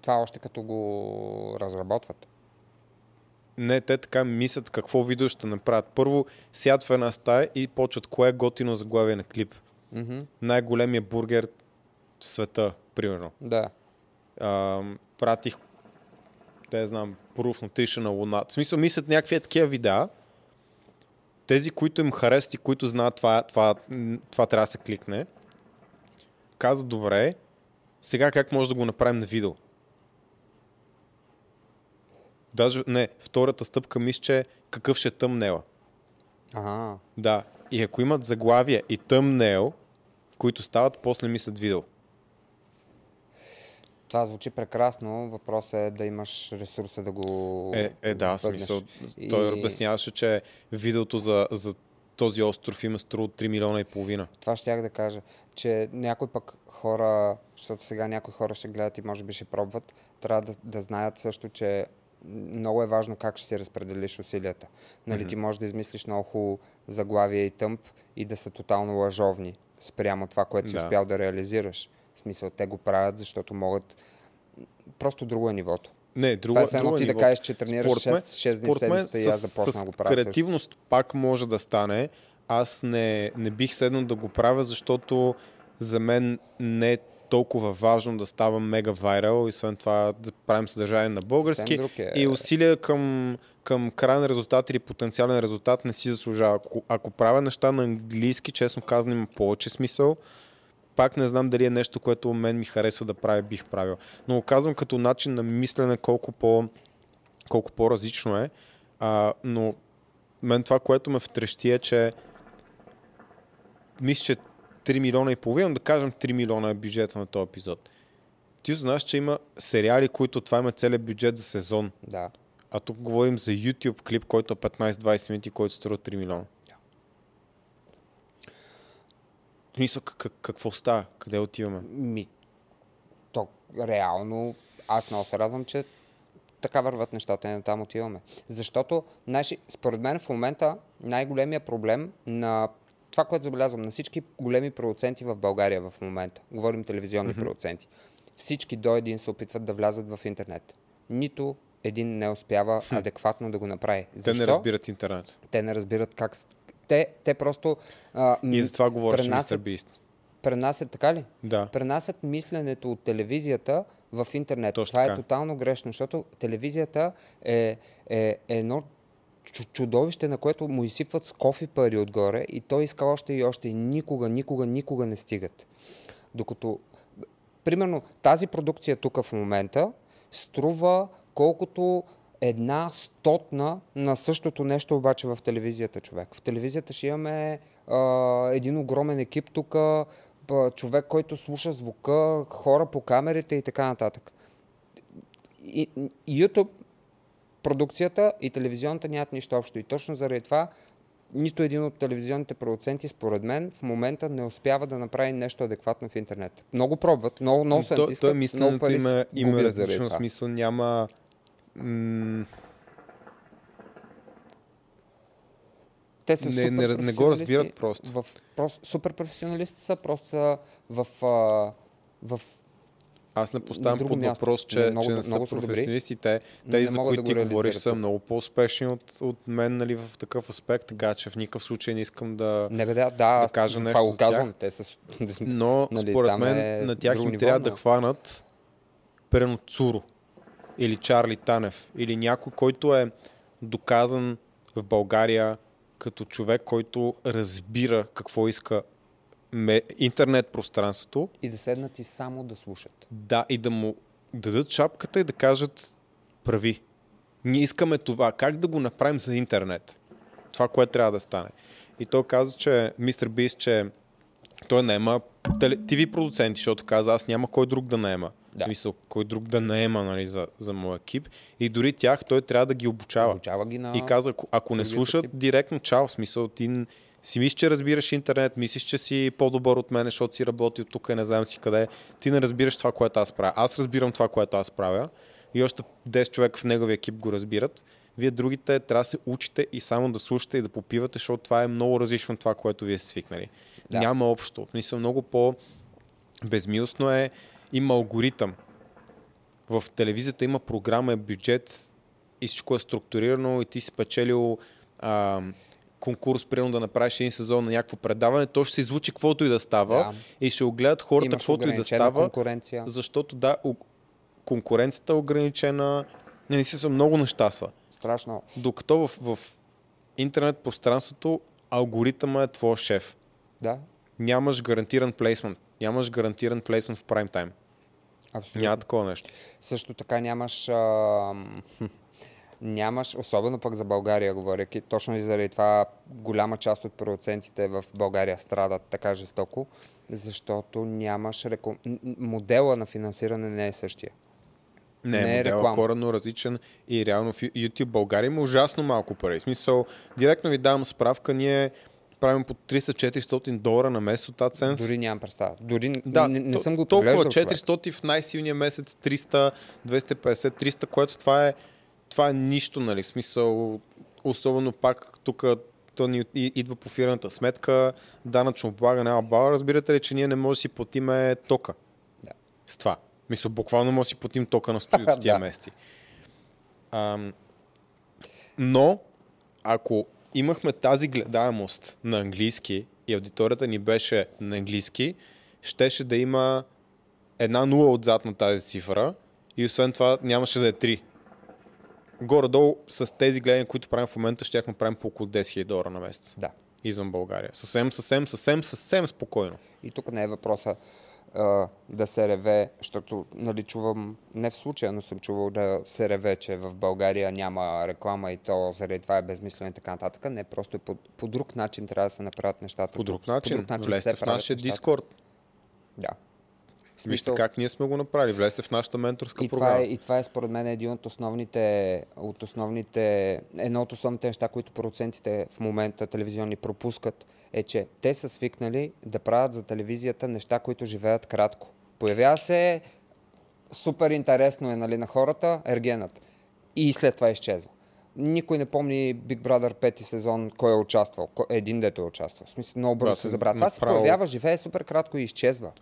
Това още като го разработват. Не, те така мислят какво видео ще направят. Първо сядат в една стая и почват кое е готино заглавие на клип. Mm-hmm. Най-големия бургер в света, примерно. Да. Пратих, не знам, Proof Nutrition на Луна. В смисъл мислят някакви такива видеа. Тези, които им харесат и които знаят това трябва да се кликне, казват, добре, сега как може да го направим на видео? Даже, не, втората стъпка мисля, че какъв ще е тъмнела. Ага. Да, и ако имат заглавия и тъмнел, които стават, после мислят видео. Това звучи прекрасно, въпросът е да имаш ресурса да го... Да, смисъл. Той обясняваше, че видеото за този остров има струва 3 милиона и половина. Това щях да кажа, че някои пък хора, защото сега някои хора ще гледат и може би ще пробват, трябва да знаят също, че много е важно как ще си разпределиш усилията. Нали, ти можеш да измислиш много хубаво заглавие и тъмп и да са тотално лъжовни спрямо това, което си успял да реализираш. В смисъл, те го правят, защото могат... Просто друго е нивото. Не, това е едно ти ниво. Да кажеш, че тренираш 6 дни седмицата и аз започна да го правя. Креативност също. Пак може да стане. Аз не бих седнал да го правя, защото за мен не е толкова важно да става мега вайрал и освен това да правим съдържание на български и усилия към крайен резултат или потенциален резултат не си заслужава. Ако правя неща на английски, честно казано, има повече смисъл. Пак не знам дали е нещо, което мен ми харесва да правя, бих правил. Но го казвам като начин на мислене колко по-различно е. Но мен това, което ме втрещи е, че мисля, че 3 милиона и половина, да кажем 3 милиона е бюджета на този епизод. Ти знаеш, че има сериали, които това има целият бюджет за сезон. Да. А тук говорим за YouTube клип, който е 15-20 минути, който струва 3 милиона. Да. Мисля, какво става? Къде отиваме? То реално аз много се радвам, че така върват нещата и натам отиваме. Защото, според мен в момента най-големия проблем на това, което забелязвам на всички големи продуценти в България в момента, говорим телевизионни продуценти, всички до един се опитват да влязат в интернет. Нито един не успява адекватно да го направи. Защо? Те не разбират интернет. Те не разбират как... Те просто... И за това говориш на събийство. Пренасят, така ли? Да. Пренасят мисленето от телевизията в интернет. Точно това така. Е тотално грешно, защото телевизията е едно чудовище, на което му изсипват с кофи пари отгоре и той иска още и още и никога не стигат. Докато, примерно, тази продукция тук в момента струва колкото една стотна на същото нещо обаче в телевизията, човек. В телевизията ще имаме един огромен екип тук, човек, който слуша звука, хора по камерите и така нататък. И YouTube продукцията и телевизионната нямат нищо общо. И точно заради това нито един от телевизионните продуценти, според мен, в момента не успява да направи нещо адекватно в интернет. Много пробват, много се натискат, много пари се губят заради това. Има различно смисъл, няма... Те са не го разбират просто. Супер професионалисти са, просто са в Аз не поставям под въпрос, че не са професионалисти. Те за които ти говориш, са много по-успешни от мен, нали, в такъв аспект, така че в никакъв случай не искам да кажа нещо за тях. Но според мен на тях им трябва да хванат прено Цуро или Чарли Танев, или някой, който е доказан в България като човек, който разбира какво иска интернет пространството. И да седнат и само да слушат. Да, и да му дадат шапката и да кажат прави. Ние искаме това. Как да го направим за интернет? Това, което трябва да стане. И той каза, че Мистер Бист, че той наема TV продуценти, защото каза, аз няма кой друг да наема. Да. Мисъл, кой друг да наема, нали, за моя екип. И дори тях той трябва да ги обучава. И каза, ако не слушат, директно чао. В смисъл, ти си мислиш, че разбираш интернет, мислиш, че си по-добър от мен, защото си работи от тук и не знам си къде. Ти не разбираш това, което аз правя. Аз разбирам това, което аз правя. И още 10 човека в неговия екип го разбират. Вие другите трябва да се учите и само да слушате и да попивате, защото това е много различно от това, което вие сте свикнали. Да. Няма общо. Мисля, много по-безмилостно е. Има алгоритъм. В телевизията има програма, бюджет и всичко е структурирано и ти си печелил конкурс, примерно да направиш един сезон на някакво предаване, то ще се излучи каквото и да става и ще огледат хората каквото и да става. Защото конкуренцията е ограничена. Не си много неща са. Страшно. Докато в интернет пространството алгоритъма е твой шеф. Да. Нямаш гарантиран плейсмент. Нямаш гарантиран плейсмент в прайм тайм. Абсолютно. Няма такова нещо. Също така нямаш, особено пък за България говоряки, точно и заради това голяма част от продуцентите в България страдат така жестоко, защото нямаш модела на финансиране не е същия. Не е модел, коренно различен и реално в YouTube България има ужасно малко пари. В смисъл, директно ви давам справка, ние правим по $300-400 на месец от AdSense. Дори нямам представа. Не съм го поглеждал. Толкова 400 в най-силния месец, 300, 250, 300, което това е нищо, нали? Смисъл, особено пак тук то ни идва по фираната сметка, данъчно облага, няма бала. Разбирате ли, че ние не може да си платиме тока? Да. С това. Мисля, буквално може да си платим тока на студиото в тия месеци. Но, ако имахме тази гледаемост на английски и аудиторията ни беше на английски, щеше да има една нула отзад на тази цифра и освен това нямаше да е 3. Горе-долу с тези гледания, които правим в момента, щяхме правим по около $10,000 на месец. Да. Извън България. Съвсем спокойно. И тук не е въпроса да се реве, защото нали, чувам, не в случая, но съм чувал да се реве, че в България няма реклама и то заради това е безмислено и така нататък. Не, просто по друг начин трябва да се направят нещата. По друг начин влезте в нашия Дискорд. Да. Вижте как ние сме го направили. Влезте в нашата менторска програма. И това е според мен един от основните неща, които продуцентите в момента телевизионни пропускат, е, че те са свикнали да правят за телевизията неща, които живеят кратко. Появява се, супер интересно е, нали, на хората, ергенът. И след това изчезва. Никой не помни Big Brother 5 сезон, кой е участвал. Един дето е участвал. В смисъл, много бързо се забравя. Това се появява, живее супер кратко и изчезва.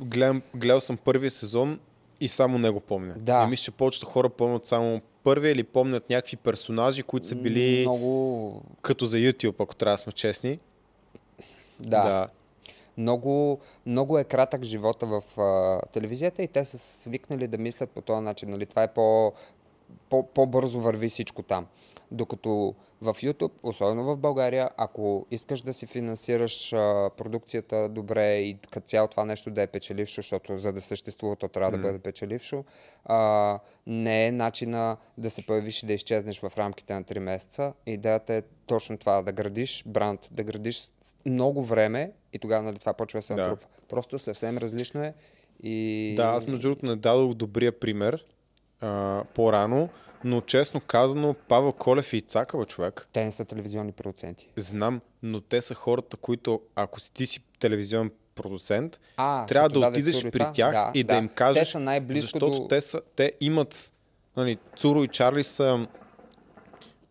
Гледал съм първия сезон и само него помня. Да. И мисля, че повечето хора помнят само първия или помнят някакви персонажи, които са били много... като за YouTube, ако трябва да сме честни. Да. Да. Много е кратък живота в телевизията и те са свикнали да мислят по този начин. Нали? Това е по-бързо върви всичко там. Докато в YouTube, особено в България, ако искаш да си финансираш продукцията добре и като цяло това нещо да е печелившо, защото за да съществува, то трябва да бъде печелившо, не е начина да се появиш и да изчезнеш в рамките на 3 месеца. Идеята е точно това, да градиш бранд, да градиш много време и тогава, нали, това почва да се натрупва. Просто съвсем различно е. И... Да, аз между другото не дадох добрия пример по-рано, но честно казано, Павел Колев и Цака, бе, човек. Те не са телевизионни продуценти. Знам, но те са хората, които, ако си ти си телевизионен продуцент, трябва да отидеш при тях и да им кажеш, те защото до... те имат, нали, Цуро и Чарли са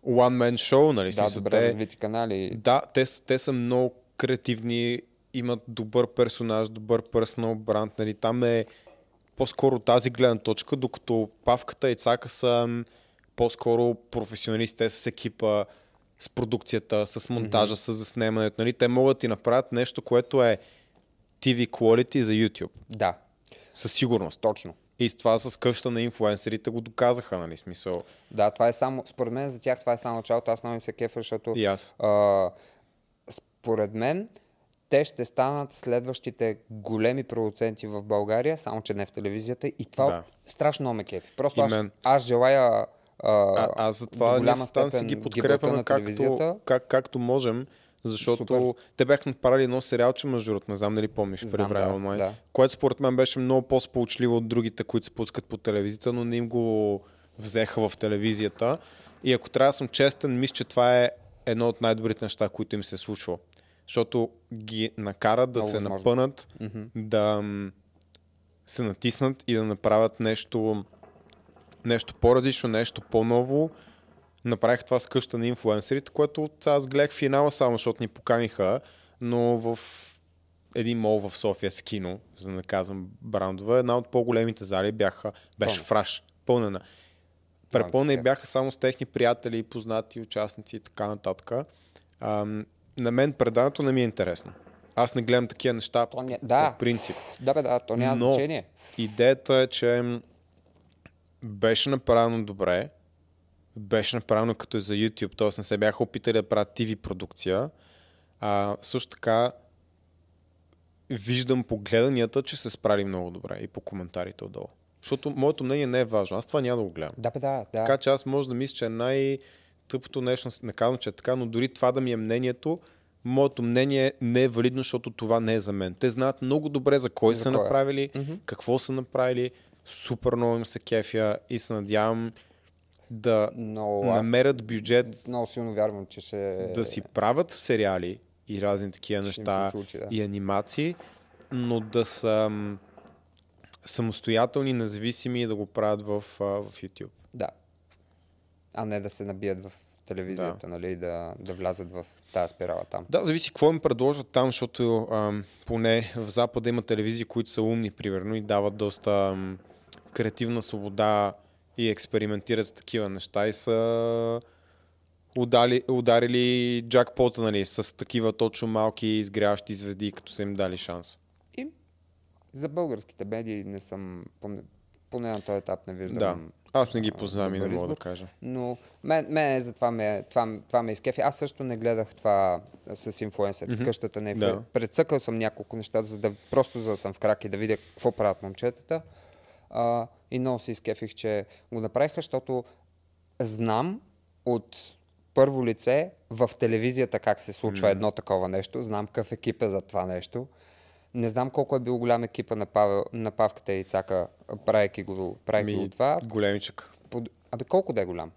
one-man show, нали? Да, смисъл, добре развити канали. Да, те са много креативни, имат добър персонаж, добър персонал бранд, нали? Там е по-скоро тази гледна точка, докато Павката и Цака са по-скоро професионалисти с екипа, с продукцията, с монтажа, с заснемането. Нали? Те могат да ти направят нещо, което е TV quality за YouTube. Да. Със сигурност. Точно. И с това с къща на инфлуенсерите го доказаха, нали, смисъл. Да, това е само, според мен за тях това е само началото. Аз много им се кефа, защото според мен те ще станат следващите големи продуценти в България, само че не в телевизията. И това страшно много ме кефи. Просто аз желая затова до голяма степен ги подкрепяме на телевизията. Както можем, защото те бяха направили едно сериалче, между другото, не знам дали помниш, което според мен беше много по-сполучливо от другите, които се пускат по телевизията, но не им го взеха в телевизията. И ако трябва да съм честен, мисля, че това е едно от най-добрите неща, които им се случва. Защото ги накарат да се напънат, да се натиснат и да направят нещо по-различно, нещо по-ново. Направих това с къща на инфлуенсерите, което аз гледах финала само, защото ни поканиха, но в един мол в София с кино, за да не казвам брандове, една от по-големите зали беше фраш, пълнена. Препълнени бяха само с техни приятели, познати, участници и така нататък. На мен преданието не ми е интересно. Аз не гледам такива неща по принцип. То няма значение. Идеята е, че беше направено добре, беше направено като и за YouTube, т.е. не се бяха опитали да правят TV продукция. Също така виждам по гледанията, че се справи много добре и по коментарите отдолу. Защото моето мнение не е важно. Аз това няма да го гледам. Така че аз може да мисля, че тъпото нещо, не казвам, че е така, но дори това да ми е мнението, моето мнение не е валидно, защото това не е за мен. Те знаят много добре за кой са направили, какво са направили, супер много им се кефя и се надявам да намерят бюджет. Много силно вярвам, че ще... Да си правят сериали и разни такива неща и анимации, но да са самостоятелни, независими и да го правят в YouTube. Да. А не да се набият в телевизията, нали, да влязат в тази спирала там. Да, зависи какво им предложат там, защото поне в Запада има телевизии, които са умни, примерно, и дават доста креативна свобода и експериментират с такива неща и са ударили джакпота, нали, с такива точно малки изгряващи звезди, като са им дали шанс. И за българските медии не съм, поне на този етап не виждам. Да. Аз не ги познавам и не мога да кажа. Но мен за това ме изкефи. Аз също не гледах това с инфлуенсерите. Къщата на инфлуенсерите. Да. Прецъкал съм няколко неща, за да съм в крак и да видя какво правят момчетата. И много се изкефих, че го направиха, защото знам от първо лице в телевизията как се случва едно такова нещо. Знам какъв екип е за това нещо. Не знам колко е бил голям екипа на Павката и Цака, правейки го това. Големичък. Колко да е голям?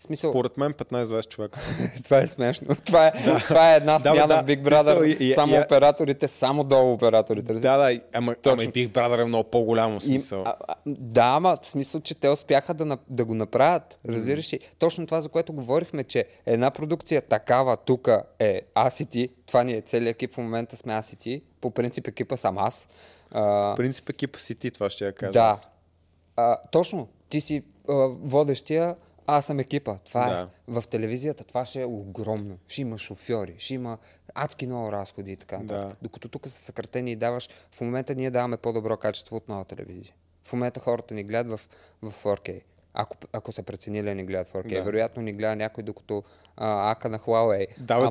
Смисъл... Поред мен 15-20 човека. Това е смешно. Това е, да. Това е една смяна в Big Brother. Смисъл, само операторите, само долу операторите. Да, ама и Big Brother е много по-голямо смисъл. Да, ама смисъл, че те успяха да го направят. Разбираш ли? Точно това, за което говорихме, че една продукция такава тук е аз и ти. Това ни е целият екип. В момента сме аз и ти. По принцип екипа съм аз. По принцип екипа си ти, това ще я кажа. Да. Точно. Ти си водещия, аз съм екипа. Това да. Е. В телевизията това ще е огромно. Ще има шофьори, ще има адски много разходи и така. Да. Докато тук са съкратени и даваш, в момента ние даваме по-добро качество от нова телевизия. В момента хората ни гледат в 4K. Ако са преценили, ни гледат 4K. Да. Вероятно ни гледа някой, докато ака на Huawei. Да, бе,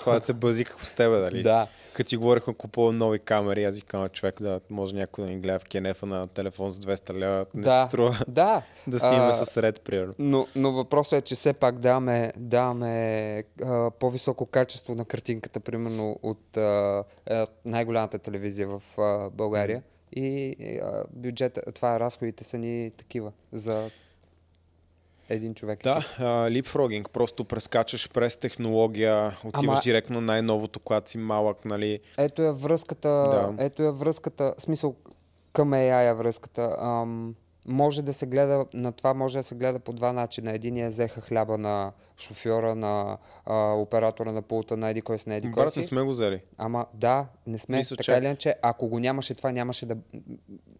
това се базика с тебе, дали? Да. Като ти говорихме, купувам нови камери, аз викам, човек, да може някой да ни гледа в кенефа на телефон с 200 лева, не се струва да, да снимаме с ред, примерно. Но въпросът е, че все пак даваме по-високо качество на картинката, примерно от най-голямата телевизия в България. И бюджета, това разходите са ни такива за един човек. Да, липфрогинг. Просто прескачаш през технология, отиваш директно на най-новото, когато си малък, нали? Ето е връзката, смисъл към AI е връзката. Може да се гледа, на това може да се гледа по два начина. Единият взеха хляба на шофьора, на оператора на пулта, на Еди Кой си, на Еди Кой си. Не сме го взели. Ама да, не сме. Мисля, така или иначе, ако го нямаше това, нямаше да...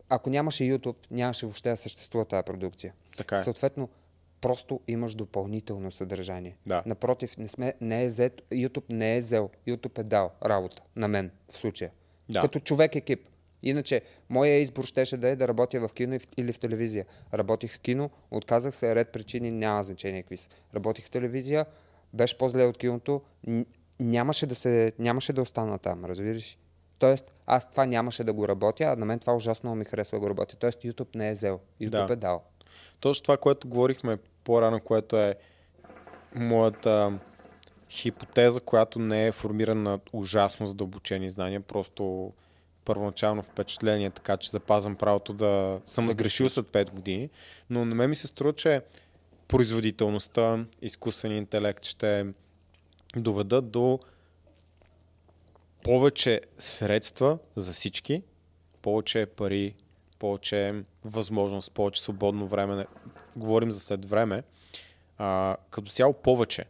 Ако нямаше YouTube, нямаше въобще да съществува тази продукция. Така е. Съответно, просто имаш допълнително съдържание. Да. Напротив, не е взето, YouTube не е взел. YouTube е дал работа на мен в случая. Да. Като човек екип. Иначе, моя избор щеше да е да работя в кино или в телевизия. Работих в кино, отказах се, ред причини, няма значение какви са. Работих в телевизия, беше по-зле от киното, нямаше да остана там, разбираш? Тоест, аз това нямаше да го работя, а на мен това ужасно ми харесва да го работя. Тоест, YouTube не е взел, YouTube е дал. Точно това, което говорихме по-рано, което е моята хипотеза, която не е формирана ужасно задълбочени знания, просто... първоначално впечатление, така че запазвам правото да съм сгрешил след 5 години, но на мен ми се струва, че производителността, изкуствен интелект ще доведат до повече средства за всички, повече пари, повече възможност, повече свободно време, говорим за след време, като цяло повече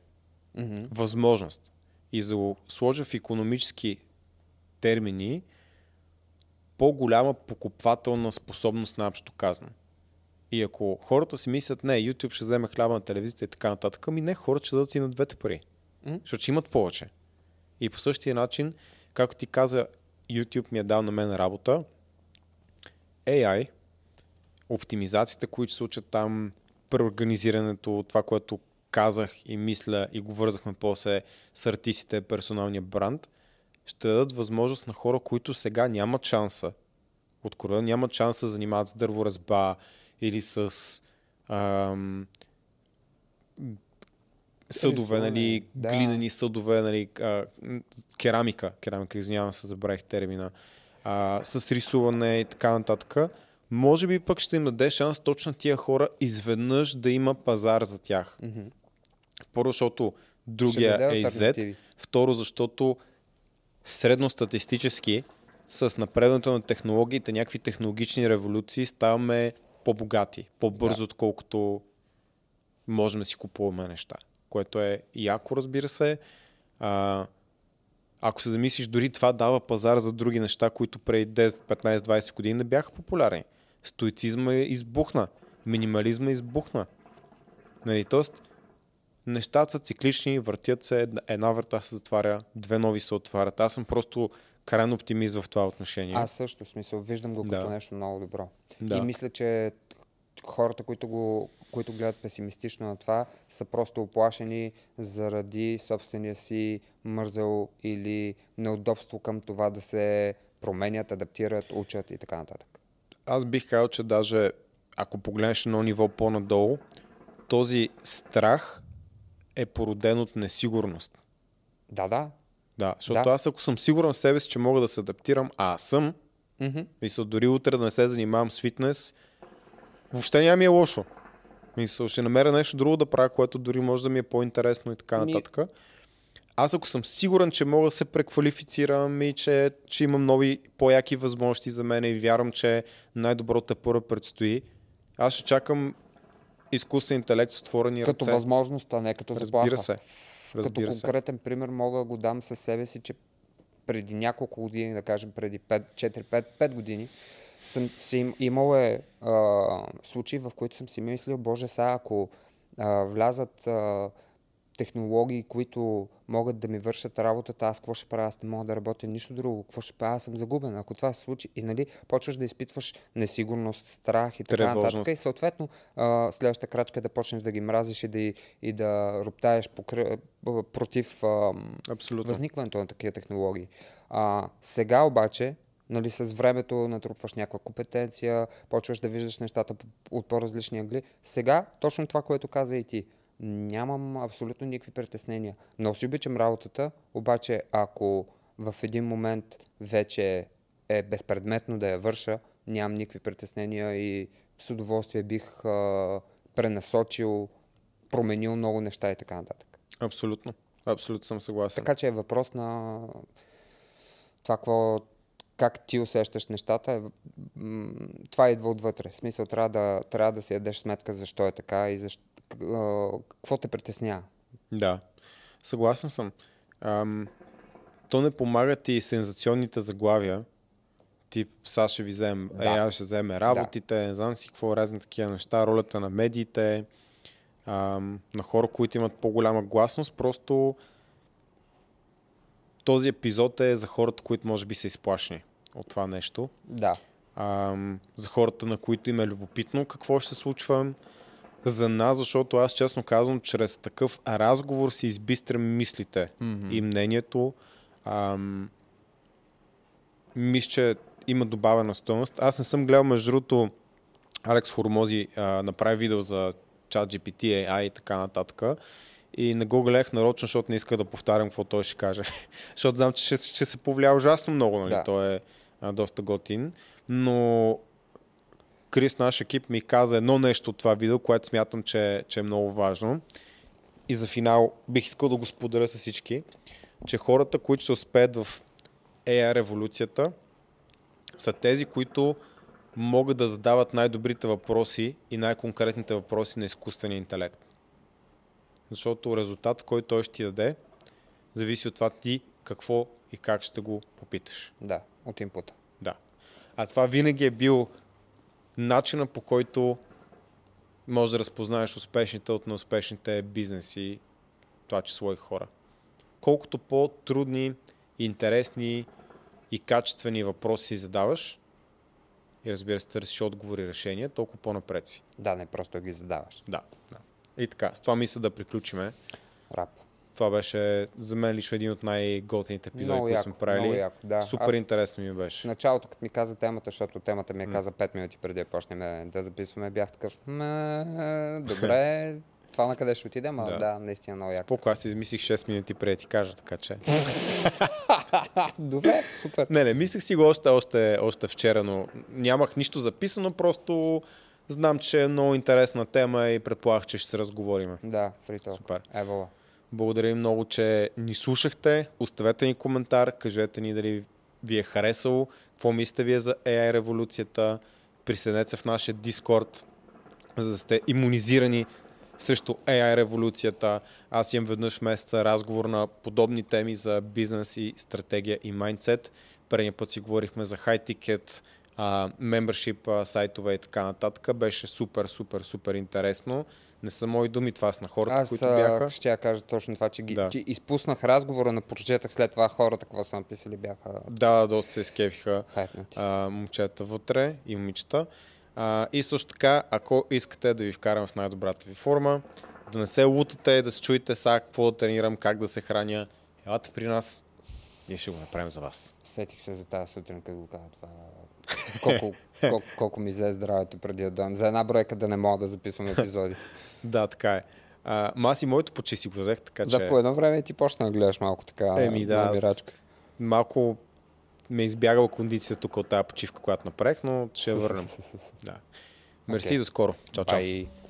възможност. И за да сложа в икономически термини, по-голяма покупвателна способност на общо казано. И ако хората си мислят, не, YouTube ще вземе хляба на телевизията и така нататък, ами не, хората ще дадат и на двете пари. Защото ще имат повече. И по същия начин, както ти каза, YouTube ми е дал на мен работа, AI, оптимизациите, които се случат там, преорганизирането, това, което казах и мисля и го вързахме после с артистите, персоналния бранд, ще дадат възможност на хора, които сега нямат шанса от корода, нямат шанса да занимават с дърворезба или с съдове, нали, глинени съдове, нали, керамика, извинявам се, забравих термина, с рисуване и така нататък. Може би пък ще им даде шанс точно тия хора изведнъж да има пазар за тях. Първо, защото другия е Z, второ, защото средностатистически, с напредването на технологиите, някакви технологични революции, ставаме по-богати, по-бързо, отколкото можем да си купуваме неща. Което е яко, разбира се. Ако се замислиш, дори това дава пазар за други неща, които преди 10, 15, 20 години не бяха популярни. Стоицизма избухна, минимализма избухна. Нали, тоест, нещата са циклични, въртят се, една врата се затваря, две нови се отварят. Аз съм просто крайно оптимист в това отношение. Аз също, в смисъл, виждам го като нещо много добро. Да. И мисля, че хората, които гледат песимистично на това, са просто оплашени заради собствения си мързел или неудобство към това да се променят, адаптират, учат и така нататък. Аз бих казал, че даже ако погледнеш едно ниво по-надолу, този страх е породен от несигурност. Да, защото аз ако съм сигурен в себе си, че мога да се адаптирам, а аз съм, дори утре да не се занимавам с фитнес, въобще няма ми е лошо. Мисъл, ще намеря нещо друго да правя, което дори може да ми е по-интересно и така нататък. Аз ако съм сигурен, че мога да се преквалифицирам и че имам нови по-яки възможности за мен и вярвам, че най-доброто първо предстои, аз ще чакам изкуствен интелект с отворени ръце. Като възможност, а не като заплаха. Разбира се. Като конкретен пример мога да го дам със себе си, че преди няколко години, да кажем преди 4-5 години, съм си имал случаи, в които съм си мислил, боже, сега ако влязат технологии, които могат да ми вършат работата, аз какво ще правя, аз не мога да работя нищо друго, какво ще правя, аз съм загубен, ако това се случи. И нали, почваш да изпитваш несигурност, страх и така нататък. И съответно следващата крачка е да почнеш да ги мразиш и да роптаеш против възникването на такива технологии. Сега обаче, нали, с времето натрупваш някаква компетенция, почваш да виждаш нещата от по-различни ъгли. Сега точно това, което каза и ти. Нямам абсолютно никакви притеснения. Много си обичам работата, обаче ако в един момент вече е безпредметно да я върша, нямам никакви притеснения и с удоволствие бих пренасочил, променил много неща и така нататък. Абсолютно. Абсолютно съм съгласен. Така че е въпрос на това как ти усещаш нещата, това идва отвътре. В смисъл, трябва да си ядеш сметка защо е така и защо какво те притеснява. Да, съгласен съм. То не помагат и сензационните заглавия, тип сега ще ви вземе, аз ще вземе работите, не знам си какво, разни такива неща, ролята на медиите, на хора, които имат по-голяма гласност, просто този епизод е за хората, които може би са изплашени от това нещо. Да. За хората, на които им е любопитно какво ще се случва. За нас, защото аз честно казвам, чрез такъв разговор си избистрям мислите и мнението. Мисля, че има добавена стойност. Аз не съм гледал, между другото, Алекс Хормози направи видео за ЧАТ, GPT, AI и така нататък. И не го гледах нарочно, защото не иска да повтарям какво той ще каже. Защото знам, че ще се повлия ужасно много. Нали? Да. Той е доста готин. Но Крис, наш екип, ми каза едно нещо от това видео, което смятам, че е много важно. И за финал бих искал да го споделя с всички, че хората, които ще успеят в AI революцията, са тези, които могат да задават най-добрите въпроси и най-конкретните въпроси на изкуствения интелект. Защото резултат, който той ще ти даде, зависи от това ти какво и как ще го попиташ. Да, от инпута. Да. А това винаги е бил начина, по който можеш да разпознаеш успешните от неуспешните бизнеси, това число и хора. Колкото по-трудни, интересни и качествени въпроси задаваш и, разбира се, търсиш отговори и решения, толкова по-напред си. Да, не просто ги задаваш. Да. И така, с това мисля да приключиме. Рап. Това беше за мен лично един от най-готините епизоди, които сме правили. Яко, да. Супер интересно ми беше. В началото, като ми каза темата, защото темата ми каза 5 минути преди да почнем да записваме, бях такъв, добре, това на къде ще отидем, а да, наистина много яко. Споко, аз си измислих 6 минути преди ти кажа, така че. Добре, супер. Не, мислех си го още вчера, но нямах нищо записано, просто знам, че е много интересна тема и предполагах, че ще се разговорим. Да, фритолк. Супер. Евола. Благодаря много, че ни слушахте. Оставете ни коментар, кажете ни дали ви е харесало, какво мислите вие за AI революцията. Присъединете се в нашия Discord, за да сте имунизирани срещу AI революцията. Аз имам веднъж месеца разговор на подобни теми за бизнес и стратегия и майндсет. Предния път си говорихме за high ticket, membership сайтове и така нататък. Беше супер интересно. Не са мои думи, това са на хората, които бяха. Аз ще я кажа точно това, че че изпуснах разговора, на прочетах след това хората, какво са написали, бяха. Да, доста се скефиха момчета вътре и момичета. И също така, ако искате да ви вкарам в най-добрата ви форма, да не се лутате, да се чуете сега какво да тренирам, как да се храня, елате при нас, ние ще го направим за вас. Сетих се за тази сутрин, като го каза това. Колко ми взе здравето преди да дойдем. За една бройка да не мога да записвам епизоди. Да, така е. Аз и моето почти си го взех, така че... Да, по едно време ти почна да гледаш малко така набирачка. Малко ме избягала кондицията тук от тази почивка, която направих, но ще я върнем. Мерси, до скоро. Чао, чао.